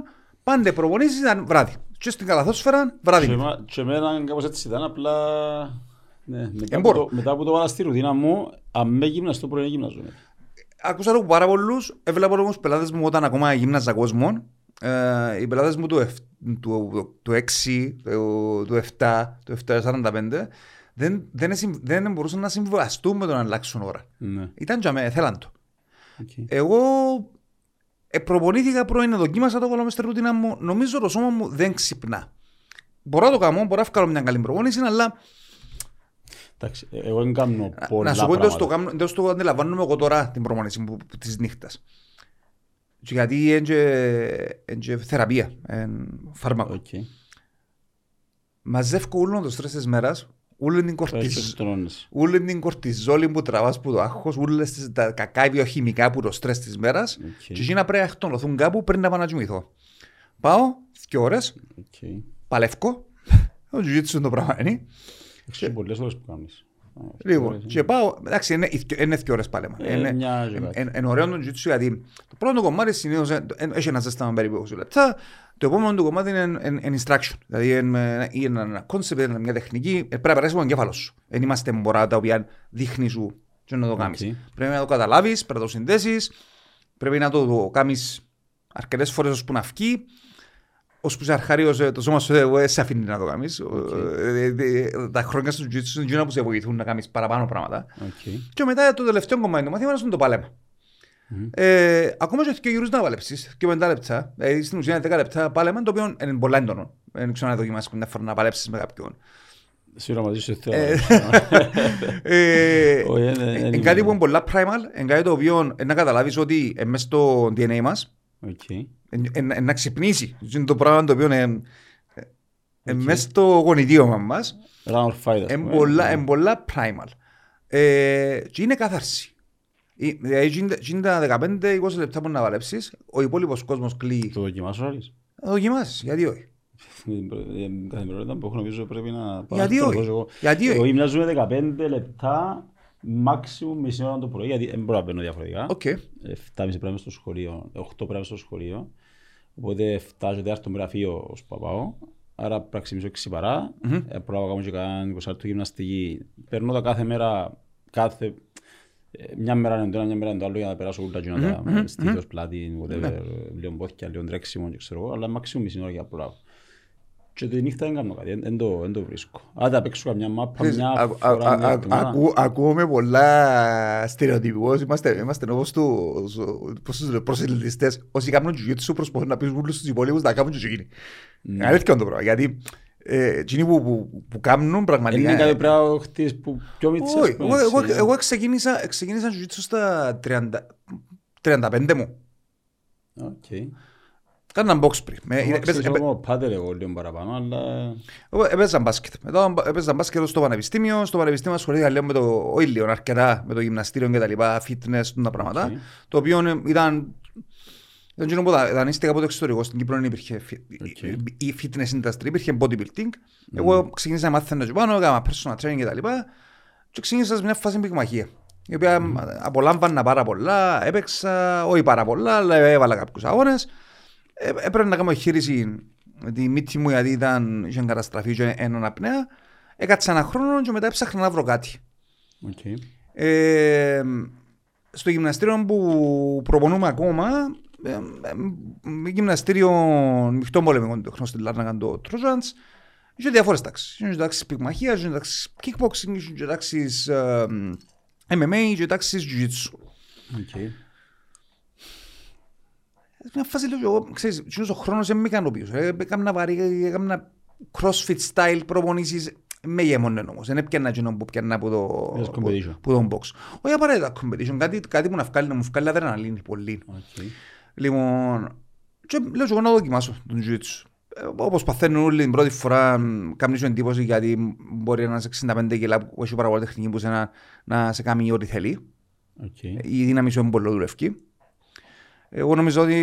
πάντα οι προπονήσεις ήταν βράδυ. Και στην καλαθόσφαιρα, βράδυ. Και, και εμένα κάπως έτσι ήταν, απλά. Ναι, μετά, που το, μετά που το βάλα στη ρουτίνα μου, αμέ γυμναστώ πρωί να γυμνάζομαι. Ακούσα το πάρα πολλούς, έβλεπα όμως πελάτες μου όταν ακόμα γυμνάζα κόσμων. Ε, οι πελάτες μου του, του, του έξι, του, του εφτά, του εφτά σαράντα πέντε δεν, δεν, δεν μπορούσαν να συμβιβαστούν με το να αλλάξουν ώρα. Ναι. Ήταν για μένα, θέλαν το. Okay. Εγώ ε, προπονήθηκα πρωί να δοκίμασα το βάλω μες στη ρουτίνα μου. Νομίζω το σώμα μου δεν ξυπνά. Μπορώ να το κάνω, μπορώ να βγάλω μια καλή προπόνηση, αλλά. Εντάξει, εγώ δεν κάνω πολλά πράγματα. Να σου πω εντός το αντιλαμβάνομαι εγώ τώρα την προπόνηση μου της νύχτας. Γιατί είναι θεραπεία, φάρμακο. Μαζεύω όλο το στρες της μέρας, όλη την κορτιζόλη που τραβάς από το άγχος, όλες τα κακά βιοχημικά από το στρες της μέρας και γίνα πρέπει να εκτονωθούν κάπου πριν να πάω να κοιμηθώ. Πάω, δύο ώρες, παλεύω, το τζουτζίτσου το πράγμα είναι. Έχει πολλές ώρες που κάνεις. Λοιπόν, και πάω, εντάξει, είναι δύο ώρες πάλι. Είναι ωραίο το τζιουτσου, γιατί το πρώτο κομμάτι συνήθως έχει ένα ζέσταμα περίπου είκοσι λεπτά. Το επόμενο κομμάτι είναι instruction. Δηλαδή είναι ένα concept, είναι μια τεχνική. Πρέπει να περάσεις από τον κέφαλο σου. Δεν είμαστε μωρά τα οποία δείχνει σου και να το κάνεις. Πρέπει να το καταλάβεις, πρέπει να το συνδέσεις. Πρέπει να το κάνεις αρκετές φορές ώσπου να βγει. Ώσπου σε αρχάριως το σώμα σου δεν σε αφήνει να το κάνεις. Τα χρόνια στο τζιουτσου είναι γίνα που σε βοηθούν να κάνεις παραπάνω πράγματα. Και μετά το τελευταίο κομμάτι του μαθήματος είναι το παλέμα. Ακόμα και δύο γύρους να παλέψεις, δύο πέντε λεπτά, δηλαδή στην ουσία είναι δέκα λεπτά παλέμα, το οποίο είναι πολλά έντονο. Δεν ξέρω να δοκιμάσεις μια φορά να παλέψεις με κάποιον. Σίγουρα μαζί σου θέλω. Είναι κάτι που είναι πολλά primal, είναι κάτι το οποίο να καταλάβεις ότι μέσα στο ντι εν έι μας. Να ξυπνήσει. Είναι το πράγμα το οποίο είναι μέσα στο γονιδίωμα μας. Είναι πολλά primal. Και είναι καθαρσή. Είναι τα δεκαπέντε είκοσι λεπτά που να βαλέψεις. Ο υπόλοιπος κόσμος κλείει. Το δοκιμάσαι όλες. Το δοκιμάσεις, γιατί όχι. Κάθε μερότητα που έχω νομίζω πρέπει να πάω. Γιατί όχι. Εγώ γυμνάζομαι δεκαπέντε λεπτά. Μάξιμου μισή ώρα το πρωί, γιατί δεν μπορώ να παίρνω διαφορετικά. Okay. εφτά και μισή πρέπει στο σχολείο, οκτώ πρέπει στο σχολείο. Οπότε εφτά και τέταρτο γραφείο ως παπάω. Άρα πραξιμίζω έξι παρά. Mm-hmm. Ε, προλάβω κάνω και κάνω είκοσι λεπτό γυμναστική. Περνώ τα κάθε μέρα, κάθε, μια μέρα είναι τώρα, μια μέρα είναι το άλλο για να περάσω όλα τα γυνατά. Mm-hmm. Στήθος, πλάτη, whatever, mm-hmm. λίγο μπόθηκια, λίγο τρέξιμο και ξέρω εγώ. Αλλά μάξιμου μισή ώρα για προλάβω. Και τη νύχτα δεν κάνω κάτι, δεν το βρίσκω. Άντε να παίξω καμιά μάπα, μια φορά. Ακούγομαι πολλά στερεοτυπικώς, είμαστε όπως τους προσελητιστές. Όσοι κάνουν τζουγίτσου προσπαθούν να πείσουν όλους τους υπόλοιπους να κάνουν τζουγίνι. Αλήθεια είναι το πράγμα, γιατί εκείνοι που κάνουν πραγματικά. Είναι κάτι πράγματι που πιο μητσές. Εγώ ξεκίνησα τζουγίτσου στα τριάντα πέντε μου. Κάναν μπόξ πριν. Έπαιζαν μπάσκετ. Μετά έπαιζαν μπάσκετ στο πανεπιστήμιο. Στο πανεπιστήμιο ασχολήθηκα λίγο με το Ήλιον αρκετά, με το γυμναστήριο και τα λοιπά, fitness, τα πράγματα. Το οποίο ήταν. Δεν ξέρω πότε, δανείστηκα από το εξωτερικό. Στην Κύπρο δεν υπήρχε η fitness industry, υπήρχε bodybuilding. Εγώ ξεκίνησα να μάθαινα και πάνω, έκανα personal training και τα λοιπά. Και ξεκίνησα σε μια φάση πυγμαχία. Η οποία απολάμβανα πάρα πολλά, έπαιξα, όχι πάρα πολλά, αλλά έβαλα κάποιους αγώνες. Έπρεπε να κάνω χείριση τη μύτη μου γιατί ήταν, είχε καταστραφεί και έναν απνέα. Έκατσα ένα χρόνο και μετά έψαχνα να βρω κάτι. Okay. Ε, στο γυμναστήριο που προπονούμε ακόμα, ε, ε, γυμναστήριο μειχτών πολεμικών τεχνών στην Λάρνακα, το Τρόζαντς, είχε διάφορες τάξεις. Είχε τάξεις πυγμαχίας, είχε τάξεις kickboxing, είχε τάξεις ε, εμ εμ έι, είχε τάξεις jiu-jitsu. Okay. Μια φάση λέω εγώ, ξέρεις, ο χρόνος δεν με ικανοποιούσε. Έκανα βαρύ, έκανα crossfit style προπονήσεις, με γέμονεν όμως. Δεν έπιανα κοινό που πιανα από τον box. Όχι απαραίτητα competition, κάτι, κάτι που να βγάλει, να μου βγάλει αδρεναλίνη πολύ. Okay. Λοιπόν, και λέω εγώ να δοκιμάσω τον jiu-jitsu. Όπως παθαίνουν όλοι την πρώτη φορά, καμνήσω εντύπωση γιατί μπορεί να είσαι εξήντα πέντε κιλά που έχει πάρα πολλά τεχνική που να, να σε κάνει ό,τι θέλει. Okay. Η δύναμη σου είναι πολύ δουλευκή. Εγώ νομίζω ότι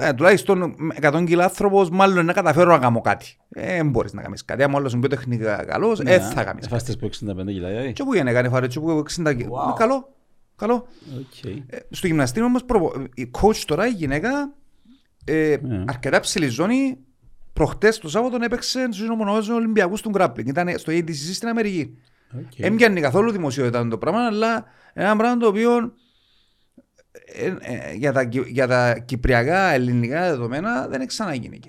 ε, τουλάχιστον εκατό κιλά άνθρωπος μάλλον να καταφέρω να κάνω κάτι. Δεν μπορείς να κάνεις κάτι. Αν όλος είναι πιο τεχνικά καλός, δεν ναι, θα κάνεις κάτι. Έφτασες από εξήντα πέντε κιλά, δηλαδή. Τι που είναι, κάνει φάρε, τι που εξήντα κιλά. Wow. Καλό, καλό. Okay. Ε, στο γυμναστήριο όμως, προ... η coach τώρα, η γυναίκα, ε, yeah. αρκετά ψηλή ζώνη, προχτές το Σάββατο έπαιξε στους ομονόζων Ολυμπιακούς στον grappling. Ήταν στο έι ντι σι σι στην Αμερική. Okay. Έμ πιάνει καθόλου δημοσιότητα το πράγμα, αλλά ένα πράγμα το οποίο. Ε, ε, για, τα, για τα κυπριακά, ελληνικά δεδομένα δεν έχει ξανά γίνει.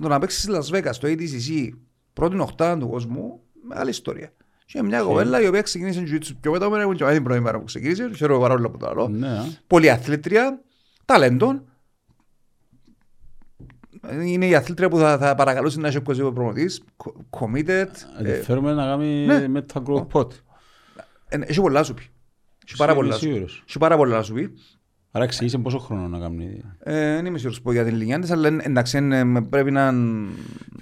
Το να παίξει στη Las Vegas στο έι ντι σι σι πρώτην οχτά του κόσμου, μεγάλη ιστορία. Και μια κοπέλα η οποία ξεκίνησε jiu-jitsu πιο μετά, και την πρώτη μέρα που ξεκίνησε, χαίρομαι πάρα πολύ από το άλλο. Ναι. Πολυαθλήτρια, ταλέντων. Είναι η αθλήτρια που θα, θα παρακαλούσε να έχει οπωσδήποτε προμονητής. Committed. Θέλουμε να κάνουμε μεταγκλοπ pot. Έχει πολλά σου πει. Σου πάρα πολλά να σου πει. Άρα εξήγησε πόσο χρόνο να κάνει. Δεν είμαι σίγουρος για την ηλικία της, αλλά εντάξει πρέπει να.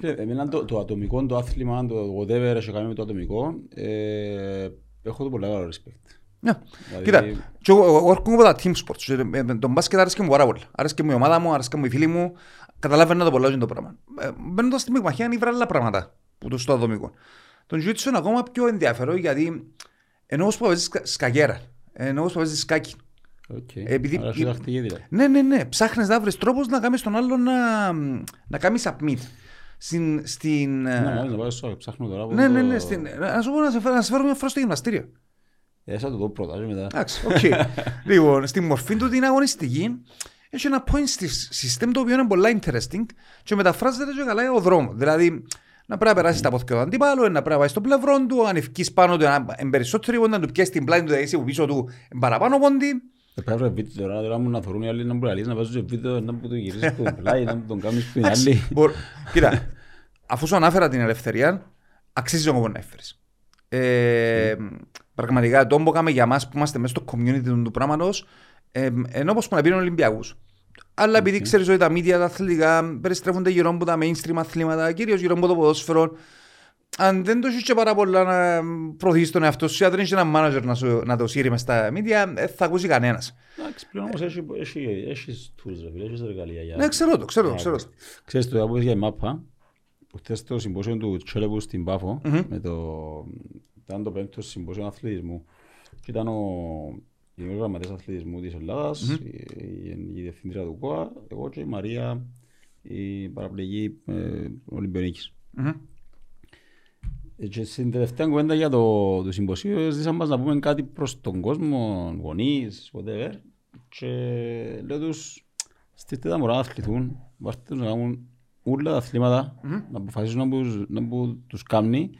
Εμένα το ατομικό, το άθλημα, το whatever, έχω κάνει με το ατομικό, έχω πολύ μεγάλο respect. Κοίτα, εγώ έρχομαι από τα team sports. Το μπάσκετ άρεσε μου πάρα πολύ. Άρεσε μου η ομάδα μου, άρεσε μου οι φίλοι μου. Καταλάβαινα το πολλά και το πράγμα. Μπαίνοντας στη μυγμαχία, ήβρα άλλα πράγματα στο ατομικό. Τον jiu-jitsu είναι ακόμα πιο ενδιαφέρον γιατί. Ενώ όπως παίζεις σκαγέρα, ενώ όπως παίζεις σκάκι. Okay. Άρα σου δαχτυγεί δηλαδή. Ναι, ναι, ναι. Ψάχνεις να βρεις τρόπους να κάνεις τον άλλον να, να κάνεις submit. Στην, στην... Ναι, να πάρεις σώμα, ψάχνω τώρα. Ναι, ναι, ναι. Στην... Να σου πω να σε φέρω μια φορά στο γυμναστήριο. Ε, θα το δω πρώτα και μετά. Εντάξει, οκ. Λοιπόν, στη μορφή του ότι είναι αγωνιστική, έχει ένα point system το οποίο είναι πολύ interesting και μεταφράζεται και καλά ο δρόμος. Δηλαδή, να πρέπει να περάσει τα πόθηκια του αντίπαλου, να πρέπει να πάει στο πλευρό του, αν ευκείς πάνω του, εν περισσότερη πόντα, να του πιέσει την πλάτη του, να είσαι πίσω του, εν παραπάνω πόντι. Πρέπει να βίντεο τώρα, τώρα μου να θωρούν οι άλλοι να μπορείς να παίζουν βίντεο, να μου το γυρίσεις από την πλάτη, να μου τον κάνεις που είναι άλλοι. Κοίτα, αφού σου ανάφερα την ελευθερία, αξίζει όμως να έφερες. Πραγματικά, το όμπο κάμε για εμάς που είμαστε μέσα στο community του πράγματος, ενώ πως πήραν Ολυμπιακούς. Αλλά επειδή ξέρεις ότι τα media, τα αθλητικά περιστρέφονται γύρω από τα mainstream αθλήματα, κυρίως γύρω από το ποδόσφαιρο, αν δεν το έχεις και πάρα πολλά να προωθείς τον εαυτό σου, αν δεν έχεις έναν manager να, σου, να το σύρει μες στα media, δεν θα ακούσει κανένας. Εντάξει, πλέον όμως έχεις tools, έχεις εργαλεία για... Ναι, ξέρω το, ξέρω το. Ξέρεις το, όπως για η μάπα, που θες το συμπόσιο του Τσέλεβου στην Πάφο, ήταν το πέμπτο συμπόσιο αθλητισμού και ήταν ο... Γενικός Γραμματέας Αθλητισμού της Ελλάδας, mm-hmm. η, η Διευθύντρια του ΚΟΑ, εγώ και η Μαρία, η παραπληγή ε, Ολυμπιονίκης. Mm-hmm. Και στην τελευταία κουβέντα για το, το συμποσίο, ζήσαμε μας να πούμε κάτι προς τον κόσμο, γονείς, whatever, και λέω τους, στείλτε τα μωρά να αθληθούν, βάστε τους να κάνουν όλα τα αθλήματα, mm-hmm. να αποφασίσουν να που τους κάνει,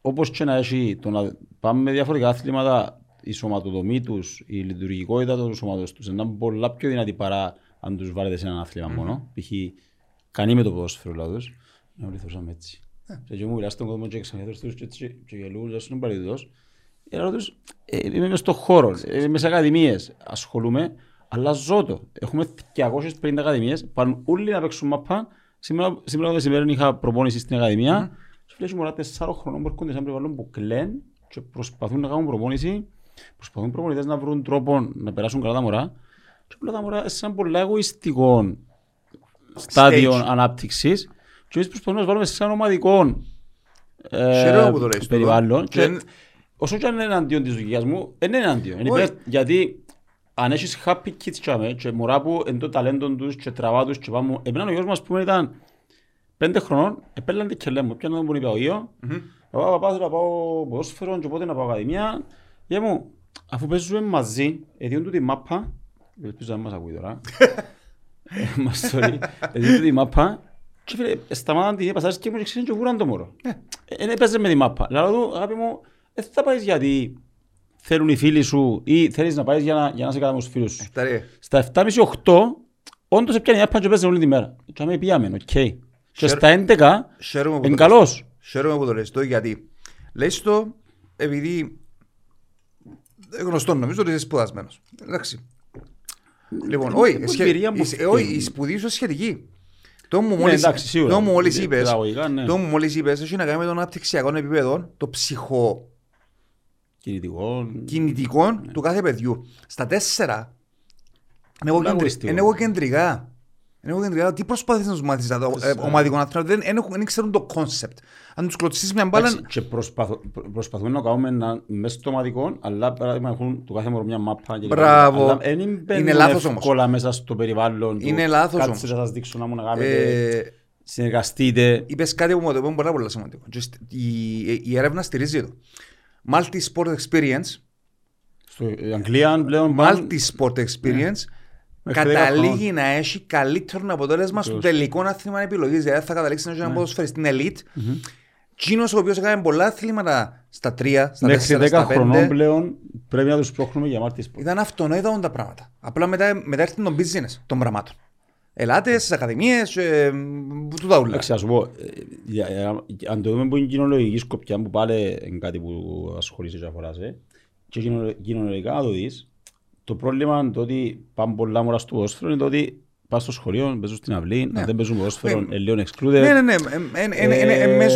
όπως και να έχει, το να πάμε με διαφορετικά αθλήματα, η σωματοδομή τους, η λειτουργικότητα του σώματος τους είναι πολλά πιο δυνατή παρά αν τους βάλετε σε ένα αθλήμα mm-hmm. μόνο. Π.χ. κανεί με το ποδόσφαιρο λάδος, να ολυθώσαμε έτσι. Yeah. Και μου μιλάς στον κόσμο και εξαγγελθούς τους και γελούν, λες στον παρελθόν. Είμαι μες στον χώρο, είμαι σε ακαδημίες, ασχολούμαι, Αλλά ζω το. Έχουμε διακόσιες πενήντα ακαδημίες, πάνε όλοι να παίξουν μαπά. Σήμερα το μεσημέρι είχα προπόνηση στην ακαδημία. Και φλέσουν πολλά τεσσάρων χρονών που έρχονται σαν περιβάλλον που κλαίνουν και προσπαθούν να κάνουν προπόνηση. Προσπαθούν οι προπονητές να βρουν τρόπο να περάσουν καλά τα μωρά. Και πολλά τα μωρά σαν πολλά εγωιστικών στάδιων ανάπτυξης. Και εμείς προσπαθούμε να βάλουμε σε ένα ομαδικό ε, περιβάλλον. Και... Και... Όσο και αν είναι εναντίον της δουλειάς μου, δεν είναι εναντίον. Είναι υπέρ, γιατί αν έχεις happy kids και, και μωρά που είναι το ταλέντο τους και τραβά τους και πάμε. Εμένα ο γιος μου ας πούμε ήταν πέντε χρονών, επέλαντε και λέμε, πιάνε τον πονήπια ο γιο. Παπά, παπά, θέλω να πάω ποδόσφαιρο και πότε να πάω ακαδημία. Γεια μου, αφού παίζουμε μαζί, εδίον του τη μάπα, ελπίζω να μας ακούει τώρα, εδίον του τη μάπα, και φίλε, σταμάταν τη πασάρες και μου εξήνουν και βγούραν το μωρό. Έπαιζε με τη μάπα. Λάρα του, αγάπη μου, δεν θα πάεις γιατί θέλουν οι φίλοι σου ή θέλεις να πάεις για να, για να σε κάνουμε τους φίλους σου. Στα εφτά και μισή με οκτώ, όντως έπιανε η άπαντζο παίζε όλη τη μέρα. Και άμα πιάμε, οκ. Και στα έντεκα, είναι καλός. Χαίρομαι που το λες το, γιατί λες το επειδή γνωστό νομίζω ότι είσαι σπουδασμένος. Εντάξει. Λοιπόν, όχι, η σπουδή σου σχετική. Το μου μόλις, εντάξει, το μου μόλις είπες, ναι. Το μου μόλις είπες, έχει να κάνει με τον αναπτυξιακό επίπεδο, το ψυχο κινητικών, κινητικών ναι. Του κάθε παιδιού. Στα τέσσερα, είναι εγώ κεντρικά. Εγώ κεντρικά, τι προσπαθείς να τους μάθεις τα ομαδικών ανθρώπων, δεν ξέρουν το κόνσεπτ. Αν τους κλωτσίσεις μια μπάλα... Και προσπαθούμε να κάνουμε μέσα στο ομαδικό, αλλά παράδειγμα έχουν του κάθε μωρό μια μάπα. Μπράβο. Είναι λάθος όμως. Κόλλα μέσα στο περιβάλλον του. Είναι λάθος όμως. Κάτσε να σας δείξω να μου να κάνετε, συνεργαστείτε. Είπες κάτι που μου το πω πάρα πολύ σημαντικό. Η έρευνα στηρίζει το. Multi-sport experience. Στην Αγγλία πλέον... Multi-sport experience. Καταλήγει να έχει καλύτερο αποτέλεσμα στο τελικό αθλήμα επιλογής. Δηλαδή θα καταλήξει να έχει έναν ποδοσφαιριστή στην ελίτ. Τσίνος ο οποίος έκανε πολλά αθλήματα στα τρία, στα τέσσερα, στα πέντε. Μέχρι δέκα χρονών πλέον πρέπει να τους πρόχνουμε για μάρτις. Ήταν αυτονόητα τα πράγματα. Απλά μετά, μετά έρθει τον business των πραγμάτων. Ελάτε στις ακαδημίες, ε, του δαούλα. Ας σου πω, αν το δούμε που είναι κοινωνική σκοπιά που πάλι είναι κάτι που ασχολείσαι και αφοράς. Και κοινωνικά να το δεις. Το πρόβλημα είναι το ότι πάμε πολλά μωρά στο ποδόσφαιρο, είναι το ότι πας στο σχολείο, παίζουν στην αυλή, ναι. Αν δεν παίζουν ποδόσφαιρο, ε, λίγο excluded. Ναι, ναι, ναι,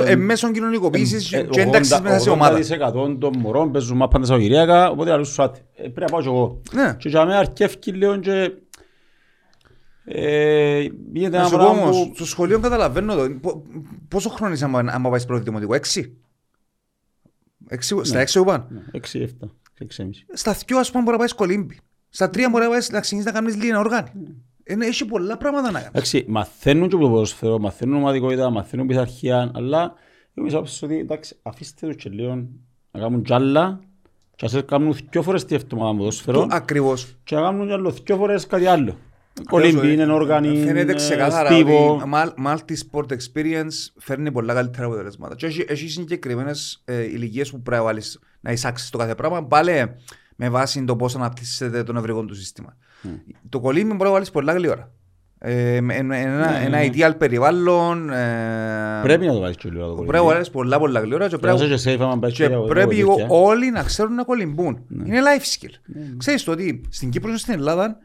εν μέσω κοινωνικοποίησης και ένταξης μέσα σε ομάδα. ογδόντα τοις εκατό των μωρών παίζουν μάπα τα Σαββατοκυριακά, οπότε να λούσουν άτι, πρέπει να πάω και εγώ. Και για μένα αρκεύκει λίγο και... Γίνεται ένα πράγμα που... Στο σχολείο καταλαβαίνω το, πόσο χρόνο είσαι άμα πάεις πρώτη δημοτικό, έξι. Στα έξι που πάνε. Έξι, εφτά. Στα δυο ας πούμε μπορεί να πάει κολύμπι. Στα τρία μπορεί να πάει να ξεκινήσεις να κάνεις λίγα οργάνη. Έχει πολλά πράγματα να κάνεις. Μαθαίνουν και από το ποδόσφαιρο, μαθαίνουν ομαδικότητα, μαθαίνουν πειθαρχία. Αλλά εμείς άποψε ότι αφήστε τους και λίγο να κάνουν τζάλα. Και ας κάνουν δυο φορές τη εβδομάδα ποδόσφαιρο. Ακριβώς. Και να κάνουν δυο φορές κάτι άλλο. Κολύμπι είναι όργανη, φαίνεται ξεκάθαρα ότι multi-sport experience φέρνει πολλά καλύτερα αποτελέσματα. Και έχει συγκεκριμένες ηλικίες που πρέπει να βάλεις να εισάξεις το κάθε πράγμα, πάλι με βάση το πώς αναπτύσσεται το νευρικό του σύστημα. Το κολύμπι μπορεί να βάλεις πολλά γλυόρα. Ένα ideal περιβάλλον. Πρέπει να το βάλεις και λίγο το κολύμπι. Πρέπει να βάλεις πολλά πολλά γλυόρα και πρέπει όλοι να ξέρουν να κολυμπούν. Είναι life skill. Ξέρεις το ότι στην Κύπρο και στην Ελλάδα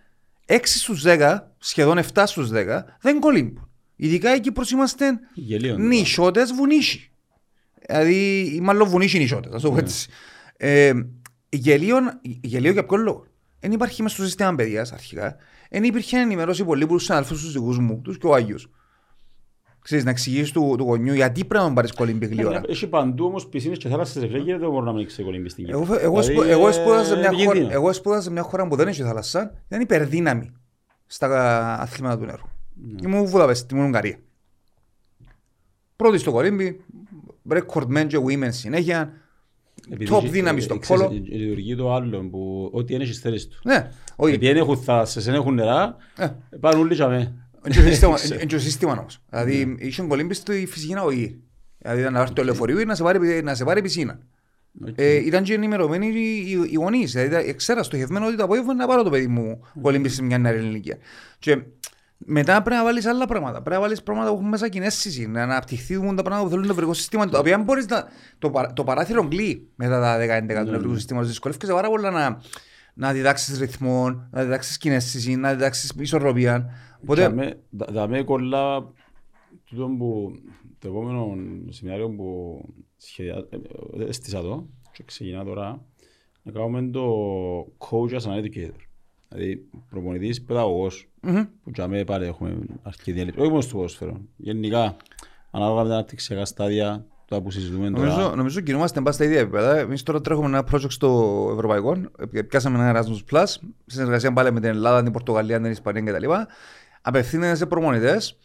έξι στους δέκα, σχεδόν επτά στους δέκα, δεν κολύμπουν. Ειδικά εκεί προς είμαστε νησιώτες βουνίσι. Δηλαδή, μάλλον βουνίσι νησιώτες, ας το πω έτσι. Γελίον, γελίο για ποιον λόγο. Εν υπάρχει μέσα στο σύστημα παιδείας αρχικά, εν υπήρχε ενημερώσει πολλοί που τους αδελφούς τους δικούς μου, τους και ο Άγιος. Ξέρεις, να εξηγήσεις του, του γονιού γιατί πρέπει να πάρεις κολύμπι γλυόρα. Έχει παντού όμως πισίνες και θάλασσες, δεν γίνεται να μην έχεις κολύμπι στην Κύπρο. Εγώ σπούδασα σε μια χώρα που δεν έχει θάλασσα, ήταν υπερδύναμη στα αθλήματα του νερού. Ήμουν Βουδαπέστη, ήμουν Ουγγαρία. Πρώτη στο κολύμπι, record men και women συνέχεια, top δύναμη στο πόλο. Λειτουργεί το άλλο που ό,τι είναι στις θέσεις του. Επειδή δεν έχουν θάλασσες, δεν έχουν νερά, πάρουν λίγαμε. Είναι και ο σύστημα όμως. Δηλαδή είχε κολύμπι στη φυσική ναογή. Δηλαδή ήταν να πάρει το λεωφορείο ή να σε πάρει πισίνα. Ήταν και ενημερωμένοι οι γονείς. Δηλαδή ξέρα στοχευμένο ότι το απόγευμα να πάρω το παιδί μου κολύμπι σε μια νέα ηλικία. Και μετά πρέπει να βάλεις άλλα πράγματα. Πρέπει να βάλεις πράγματα που έχουν μέσα κινέσεις. Να αναπτυχθούν τα πράγματα που θέλουν το νευρικό σύστημα. Το παράθυρο κλεί μετά τα δέκα έντεκα του νευρικού συστήματος. Δυσκολεύκεσαι πάρα πολλά να. να διδάξεις ρυθμό, να διδάξεις κινέστηση, να διδάξεις ισορροπία. Οπότε... Τα με κολλά το επόμενο σεμινάριο που έστησα εδώ και ξεκινά τώρα να κάνουμε το coach as an educator. Δηλαδή προπονητής παιδαγωγός που για μένα πάλι έχουμε αρκετή έλλειψη. Όχι μόνο στο ποδόσφαιρο. Γενικά ανάλογα με τα αναπτυξιακά στάδια. Νομίζω, νομίζω κινούμαστε στα ίδια επίπεδα. Εμείς τώρα τρέχουμε ένα project στο ευρωπαϊκό. Πιάσαμε ένα Erasmus Plus, συνεργασία πάλι με την Ελλάδα, την Πορτογαλία, την Ισπανία κτλ. Απευθύνεται σε προπονητές.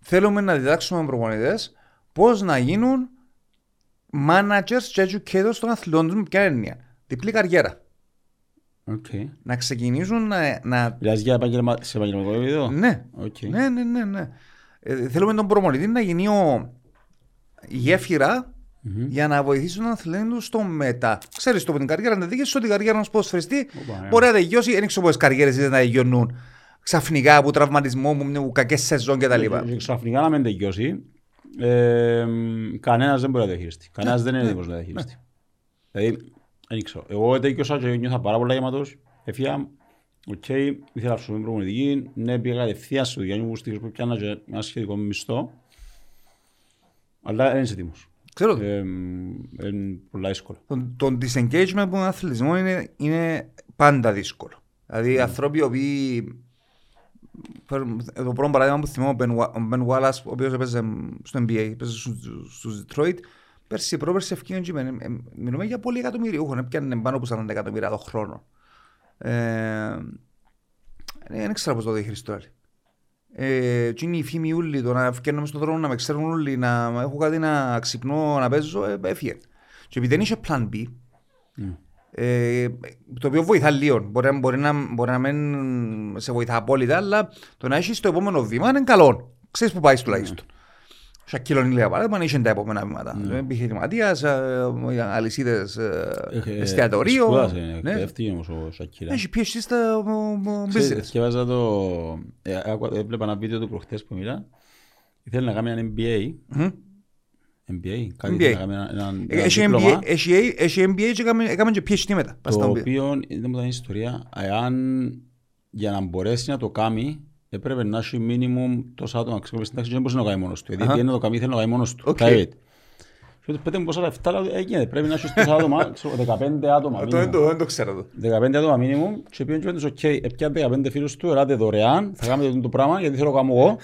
Θέλουμε να διδάξουμε προπονητές πώς να γίνουν managers και educators των αθλητών τους με ποια έννοια. Διπλή καριέρα. Okay. Να ξεκινήσουν να. να... Μιλάς για επαγγελμα... σε επαγγελματικό επίπεδο. Ναι. Okay. ναι, ναι, ναι, ναι. Ε, θέλουμε τον προπονητή να γίνει ο. Γέφυρα mm-hmm. για να βοηθήσουν τον αθλητή του στο μετά. Ξέρεις το από την καριέρα, να δείξεις ότι η καριέρα ενός ποδοσφαιριστή oh, μπορεί να τα γιώσει. Δεν ξέρω πόσες καριέρες είναι να γιώνουν ξαφνικά από τραυματισμό, από κακές σεζόν κτλ. Ξαφνικά να μην τα γιώσει, ε, κανένας δεν μπορεί να τα διαχειριστεί. Κανένας yeah. δεν είναι έτοιμος yeah. να τα διαχειριστεί. Yeah. Δηλαδή, δεν ξέρω. Εγώ τα γιώσα και νιώθα πάρα πολύ γεμάτος. Έφυγα, οκ, okay, ήθελα να ψωμί προπονητική. Ναι, πήγα κατευθείαν στο Γιάννη Βουστίχος που πιάνα ένα σχετικό μισθό. Αλλά δεν είσαι έτοιμος. Ξέρω το. Ε, είναι πολύ δύσκολο. Το, το disengagement από τον αθλητισμό είναι, είναι πάντα δύσκολο. Δηλαδή οι mm. άνθρωποι οι οποίοι... Το πρώτο παράδειγμα που θυμάμαι ο Ben Wallace, ο οποίος έπαιζε στο N B A, έπαιζε στους Detroit, πέρσι πρόπερσι ευκίνηση, μιλούμε για πολλοί εκατομμυριούχων, έπιανε πάνω από σαράντα εκατομμύρια το χρόνο. Δεν ξέρω πώς το διαχειριστώ άλλη. Ε, τι είναι η φήμη ούλη, το να βγαίνω στον δρόμο, να με ξέρουν ούλοι, να έχω κάτι να ξυπνώ, να παίζω, ε, έφυγε. Και επειδή δεν είχε plan B, mm. ε, το οποίο βοηθά λίγο, μπορεί, μπορεί να, να μην σε βοηθά απόλυτα, αλλά το να έχεις το επόμενο βήμα είναι καλό. Ξέρεις που πάει τουλάχιστον. Σαν κύλον ηλία παράδειγμα, είχε τα επόμενα βήματα. Mm. Επιχειρηματίας, αλυσίδες εστιατορείο. Σπουδάσε, εκπαιδευτή όμως ο Σακκίρα. Έχει πιεστεί στα business. Σκευάζα το... Έβλεπα ένα βίντεο του προχτές που μιλά. Ήθελε να κάνει ένα εμ μπι έι. εμ μπι έι, κάτι να κάνει έναν διπλώμα. Έχει εμ μπι έι και έκαμε και πιεστή μετά. Το οποίο δεν μου ήταν ιστορία. Εάν για να μπορέσει να το κάνει, έπρεπε να έχει μίνιμουμ τόσα άτομα, ξέρω, στην τάξη δεν μπορούσε να το κάνει μόνος του. Δηλαδή, είναι το καμί, θέλει να το κάνει μόνος του. Private. Πέτε μου πόσα λεφτά, έγινε, πρέπει να έχει τόσα άτομα, δεκαπέντε άτομα μίνιμουμ. Δεν το ξέρω. δεκαπέντε άτομα μίνιμουμ και πήγαινε και πέντες, ok, έπιαν δεκαπέντε φίλους του, εράτε δωρεάν, θα κάνετε το πράγμα, γιατί θέλω να κάνω εγώ.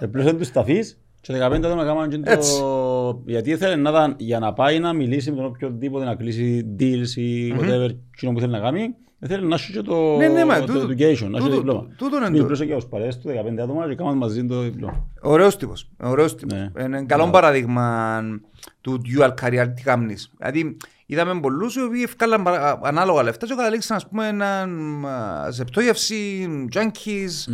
Επλέον τους ταφείς και δεκαπέντε άτομα κάνουν το... Γιατί ήθελε για να πάει να μιλήσει με τον οποιοδήποτε, να κλείσει deals ή whatever, κοινό που θέλει να κάνει. Θέλει να σου και το education, να σου το διπλώμα. Μην πλούσε και ως παρέες του, δεκαπέντε άτομα και κάνουμε μαζί το διπλώμα. Ωραίος τύπος, ωραίος τύπος. Είναι καλό παραδείγμα του dual career, τι κάνεις. Δηλαδή είδαμε πολλούς οι οποίοι βγάλαν ανάλογα λεφτά και καταλήξαν ας πούμε σε πτώγευση, junkies.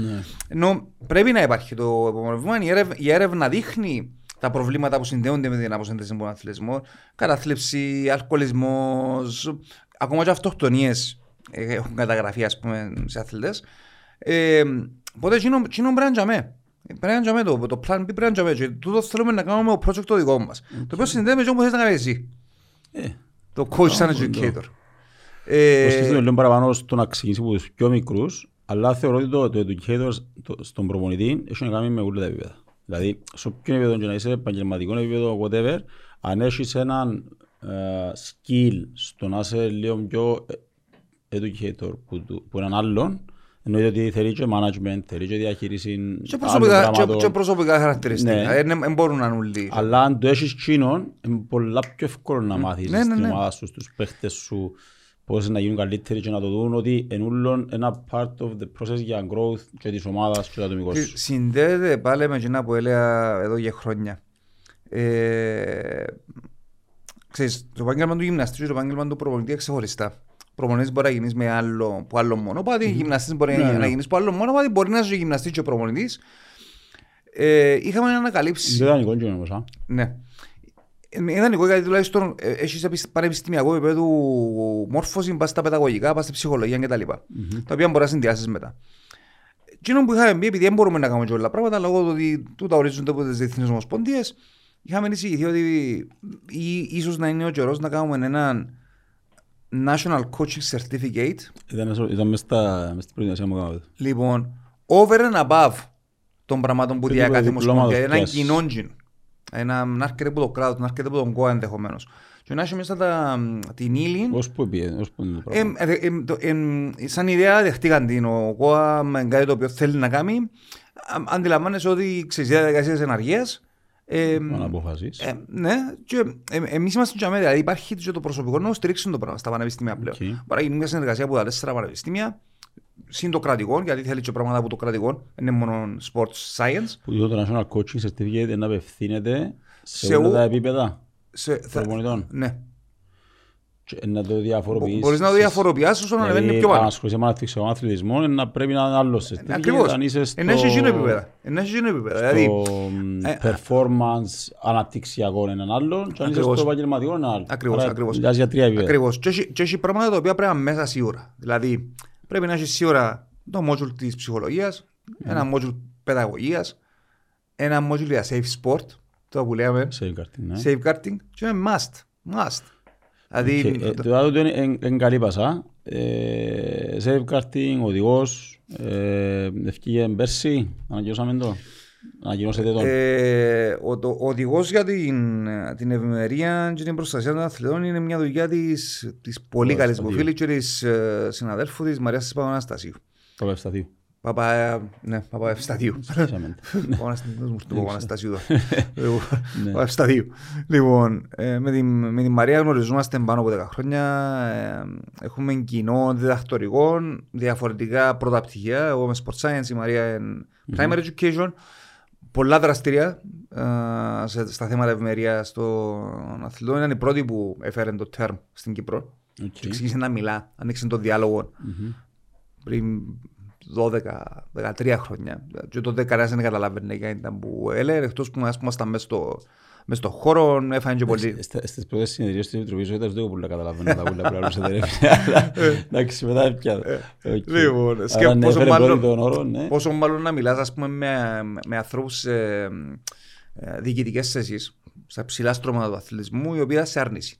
Ενώ πρέπει να υπάρχει το επόμενο βήμα, η έρευνα δείχνει τα προβλήματα που συνδέονται με την αποσύνδεση με τον αθλητισμό, κατάθλιψη, αλκοολισμός, ακόμα και αυτοκτονίες. Έχουν καταγραφεί ας πούμε σε αθλητές. Ε, οπότε εκείνο πρέπει να με. Πρέπει να με το, το plan B πρέπει να τζαμε. Και τούτο θέλουμε να κάνουμε το project το δικό μας. Okay. Το οποίο συνδέεται με αυτό που θες να κάνεις εσύ. Ε, το coach σαν educator. Προσχέστηκε λίγο παραπάνω στο να ξεκινήσει από τους πιο μικρούς, αλλά θεωρώ ότι το, το educator το, στον προπονητή έχει να κάνει με όλα τα επίπεδα. Δηλαδή, σε ποιο επίπεδο και να είσαι επαγγελματικό επίπεδο, whatever, αν έχεις έναν uh, skill στο να είσαι λίγο πιο educator που, του, που έναν άλλον, εννοείται ότι θέλει και management, θέλει και διαχείριση και προσωπικά, και, και προσωπικά χαρακτηριστικά, δεν ναι. ε, μπορούν να νουλεί. Αλλά αν το έχεις κοινων, είναι πολλά πιο εύκολο να μάθεις ναι, στην ναι, ναι. ομάδα σου, στους παίχτες σου, πώς να γίνουν καλύτεροι και να το δουν ότι ενούλων ένα part of the process για growth και της ομάδας και το ατομικό σου. Συνδέεται πάλι με εκείνα που έλεγα εδώ για χρόνια. Ε, ξέρεις, το επάγγελμα του γυμναστή και το επάγγελμα του προπονητή ξεχωριστά. Προπονητής μπορεί να γίνεις με άλλο, που άλλο μονοπάτι, mm-hmm. γυμναστής μπορεί yeah, να γίνεις yeah. που άλλο μονοπάτι, μπορεί να είσαι γυμναστής και ο προπονητής. Ε, είχαμε ανακαλύψει... Είναι ιδανικό και όμως, α. Ναι. Είναι ιδανικό γιατί τουλάχιστον έχεις πανεπιστημιακό επίπεδο μόρφωση, πας στα παιδαγωγικά, πας στη ψυχολογία κτλ. Mm-hmm. Τα οποία μπορεί να συνδυάσεις μετά. Εκείνο που είχαμε πει, επειδή δεν μπορούμε να κάνουμε και όλα πράγματα, λόγω του ότι τούτα ορίζονται από τις διεθνείς ομοσπονδίες, είχαμε εισηγηθεί ότι ίσως να είναι ο καιρός να κάνουμε έναν National Coaching Certificate. Ήταν μες στην προετοιμασία μου κάνατε. Λοιπόν, over and above των πραγμάτων που διακάθει μοσχομόνια. Έναν κοινόντζιν. Έναν άρκεται από το κράτος, έναν άρκεται από τον ΚΟΑ ενδεχομένως. Και να έχει μέσα την ύλη. Ως που πήγε, ως που είναι το πράγμα. Σαν ιδέα δεχτήκαν την ΚΟΑ με κάτι το οποίο θέλει να κάνει. Αντιλαμβάνεσαι ότι ξεζητά διαδικασίες εναργίας. Αν αποφασίσεις. Ναι, και εμείς είμαστε στην Τζαμέρια. Υπάρχει το προσωπικό να στηρίξουν το πράγμα στα πανεπιστήμια πλέον. Μπορεί να γίνει μια συνεργασία από τα τέσσερα πανεπιστήμια, συν το κρατικό, γιατί θέλει και πράγματα από το κρατικό, είναι μόνο sports science. Που το National Coaching Certificate να απευθύνεται σε όλα τα επίπεδα των πολιτών. Ναι. Να το διαφοροποιήσεις. Μπορείς να το διαφοροποιήσεις όσο να ανεβαίνει πιο πάνω. Αν ασχολείσαι με αθλητισμό, να πρέπει να είναι άλλο συστήμα. Ακριβώς. Είναι σε εκείνο επίπεδα. Είναι σε εκείνο επίπεδα. Δηλαδή, performance αναπτυξιακό είναι έναν άλλο, και αν είσαι στο επαγγελματικό είναι άλλο. Ακριβώς. Μιλάς για τρία επίπεδα. Ακριβώς. Και έχει πράγματα τα οποία πρέπει να είναι μέσα σίγουρα. Δηλαδή, πρέπει να έχεις σίγουρα το module της ψυχολογίας, ένα module παιδαγωγίας, ένα module για safe sport, το που λέμε, safeguarding, και είναι must. Must. Το άλλο είναι καλή πασά, safeguarding, οδηγός, ευκήγε πέρσι, ανακοινώσαμε το, ανακοινώσετε τον. Ο οδηγός για την ευημερία και την προστασία των αθλητών είναι μια δουλειά της πολύ καλής μου φίλης και της συναδέλφου της Μαρίας Παπαναστασίου. Παπαευσταθίου. Παπα... Ναι, Παπαευσταθίου. Παπαευσταθίου. Λοιπόν, με την Μαρία γνωριζόμαστε πάνω από δέκα χρόνια. Έχουμε κοινό διδακτορικό, διαφορετικά πρώτα πτυχία. Εγώ είμαι Sport Science, η Μαρία είναι Primary Education. Πολλά δραστήρια στα θέματα ευημερίας των αθλητών. Ήταν η πρώτη που έφερε το term στην Κύπρο. Ξεκίνησε να μιλά, άνοιξε το διάλογο πριν δώδεκα με δεκατρία χρόνια. Και το δεκαετία δεν καταλάβαινε γιατί ήταν που έλεγε, εκτός που ήμασταν μέσα στο χώρο, έφαγε και πολύ. Στις πρώτες συνεδρίες της Επιτροπής, ήταν λίγο πολύ να καταλαβαίνω τα κούλα πράγμα σε τερέφια. Εντάξει, μετά πια. Λοιπόν, πόσο μάλλον να μιλάς, ας πούμε, με ανθρώπους διοικητικές θέσεις, στα ψηλά στρώματα του αθλητισμού, η οποία σε άρνηση.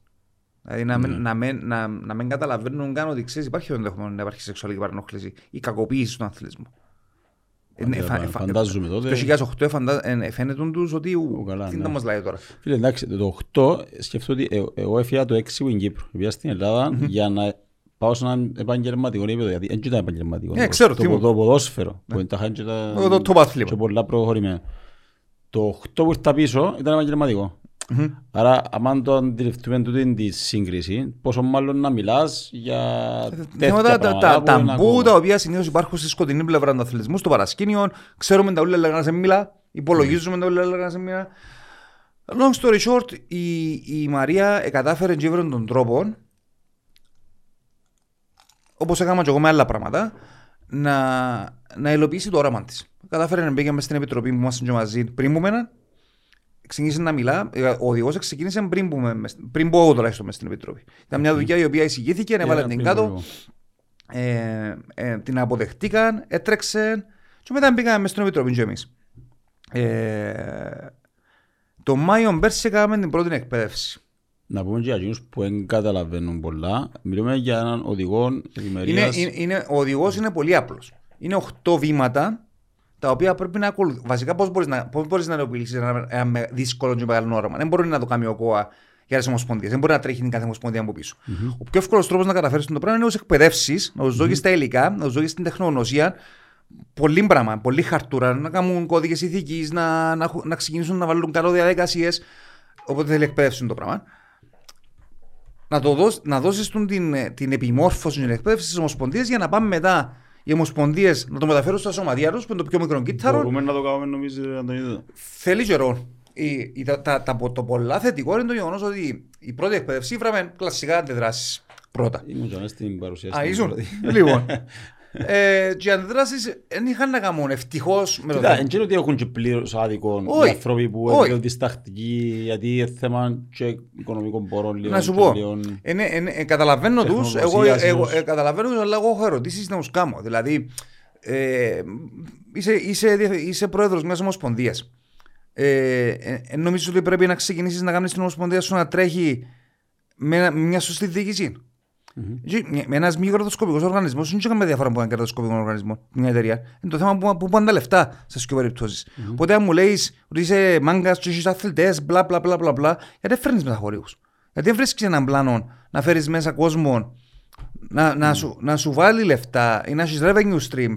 Δηλαδή να, mm. μεν, να, μεν, να, να μην καταλαβαίνουν καν ότι ξέρεις, υπάρχει το ενδεχόμενο να υπάρχει σεξουαλική παρενόχληση ή κακοποίηση στον αθλητισμό. Φαντάζομαι τότε. Το δύο χιλιάδες οκτώ φαίνεται τους ότι τι να μας λέει τώρα. Φίλε, εντάξει, το δύο χιλιάδες οκτώ σκεφτόμουν ότι εγώ έφυγα το έξι που είναι Κύπρο. Πήγα στην Ελλάδα για να πάω σε έναν επαγγελματικό επίπεδο. Γιατί δεν ήταν επαγγελματικό. Το ποδόσφαιρο. Και πολλά προχωρημένα. Το οκτώ που ήρθα πίσω ήταν επαγγελματικό. Mm-hmm. Άρα, αν το αντιληφθούμε τούτη τη σύγκριση, πόσο μάλλον να μιλάς για τέτοια πράγματα. Τα ταμπού τα οποία συνήθως υπάρχουν στη σκοτεινή πλευρά του αθλητισμού, στο παρασκήνιο, ξέρουμε τα ούλα λέγανε να σε μιλά, υπολογίζουμε τα ούλα λέγανε να σε μιλά. Long story short, η, η Μαρία κατάφερε και έβρε τον τρόπο, όπως έκανα και εγώ με άλλα πράγματα, να, να υλοποιήσει το όραμα της. Κατάφερε να μπήκε μες στην επιτροπή που ήμασταν και μαζί πριν μου μένα. Ξεκίνησε να μιλά, ο οδηγός ξεκίνησε πριν που εγώ τουλάχιστον μες στην Επιτροπή. Ήταν μια δουλειά η οποία εισηγήθηκε, έβαλαν την κάτω, ε, ε, την αποδεχτήκαν, έτρεξαν και μετά πήγαμε μες στην Επιτροπή και εμείς. Ε, το Μάιο πέρσι έκαναμε την πρώτη εκπαίδευση. Να πούμε και για εκείνους που δεν καταλαβαίνουν πολλά, μιλούμε για έναν οδηγό ευημερίας. Είναι, είναι, ο οδηγός είναι πολύ απλός. Είναι οκτώ βήματα. Τα οποία πρέπει να ακολουθούν. Βασικά, πώς μπορείς να, να υλοποιήσεις ένα, ένα δύσκολο και μεγάλο όραμα. Δεν μπορεί να το κάνει ο ΚΟΑ για τις ομοσπονδίες. Δεν μπορεί να τρέχει την κάθε ομοσπονδία από πίσω. Mm-hmm. Ο πιο εύκολος τρόπος να καταφέρεις το πράγμα είναι να τους εκπαιδεύσεις, να τους δώσεις mm-hmm. τα υλικά, να τους δώσεις την τεχνογνωσία. Πολύ πράγμα, πολύ χαρτούρα. Να κάνουν κώδικες ηθικής, να, να, να ξεκινήσουν να βάλουν καλό διαδικασίες. Οπότε θέλει εκπαιδεύσουν το πράγμα. Να, να δώσεις την, την επιμόρφωση και εκπαίδευση στις ομοσπονδίες για να πάμε μετά. Οι ομοσπονδίες να το μεταφέρουν στα σωματεία τους που είναι το πιο μικρό κύτταρο. Μπορούμε να το κάνουμε, νομίζω, Αντωνίδη. Θέλει καιρό. Το πολλά θετικό είναι το γεγονός ότι η πρώτη εκπαίδευση βράμε κλασικά αντιδράσεις πρώτα. Ήμουν και στην παρουσίαση. Α, ήσουν. Λοιπόν. Και οι αντιδράσεις δεν είχαν να κάνουν ευτυχώς με το θέμα. Δεν ξέρω ότι έχουν και πλήρως άδικο οι άνθρωποι που έχουν διστακτικοί γιατί είναι θέμα και οικονομικών πόρων. Να σου πω. Καταλαβαίνω τους, αλλά εγώ έχω ερωτήσεις να τους κάνω. Δηλαδή, είσαι πρόεδρος μιας ομοσπονδίας. Νομίζεις ότι πρέπει να ξεκινήσεις να κάνεις την ομοσπονδία σου να τρέχει με μια σωστή διοίκηση. Mm-hmm. Ένας μη κερδοσκοπικός οργανισμός δεν είχαμε διαφορά από έναν κερδοσκοπικό οργανισμό, μια εταιρεία. Είναι το θέμα που, που πάνε τα λεφτά σε σκοπό περιπτώσεις. Mm-hmm. Οπότε αν μου λέεις ότι είσαι μάγκας και είσαι αθλητές, μπλα μπλα μπλα μπλα μπλα, γιατί φέρνεις μεταχωρίους. Γιατί δεν βρίσκεις έναν πλάνο να φέρεις μέσα κόσμο, να, να, mm. σου, να σου βάλει λεφτά ή να έχεις revenue streams,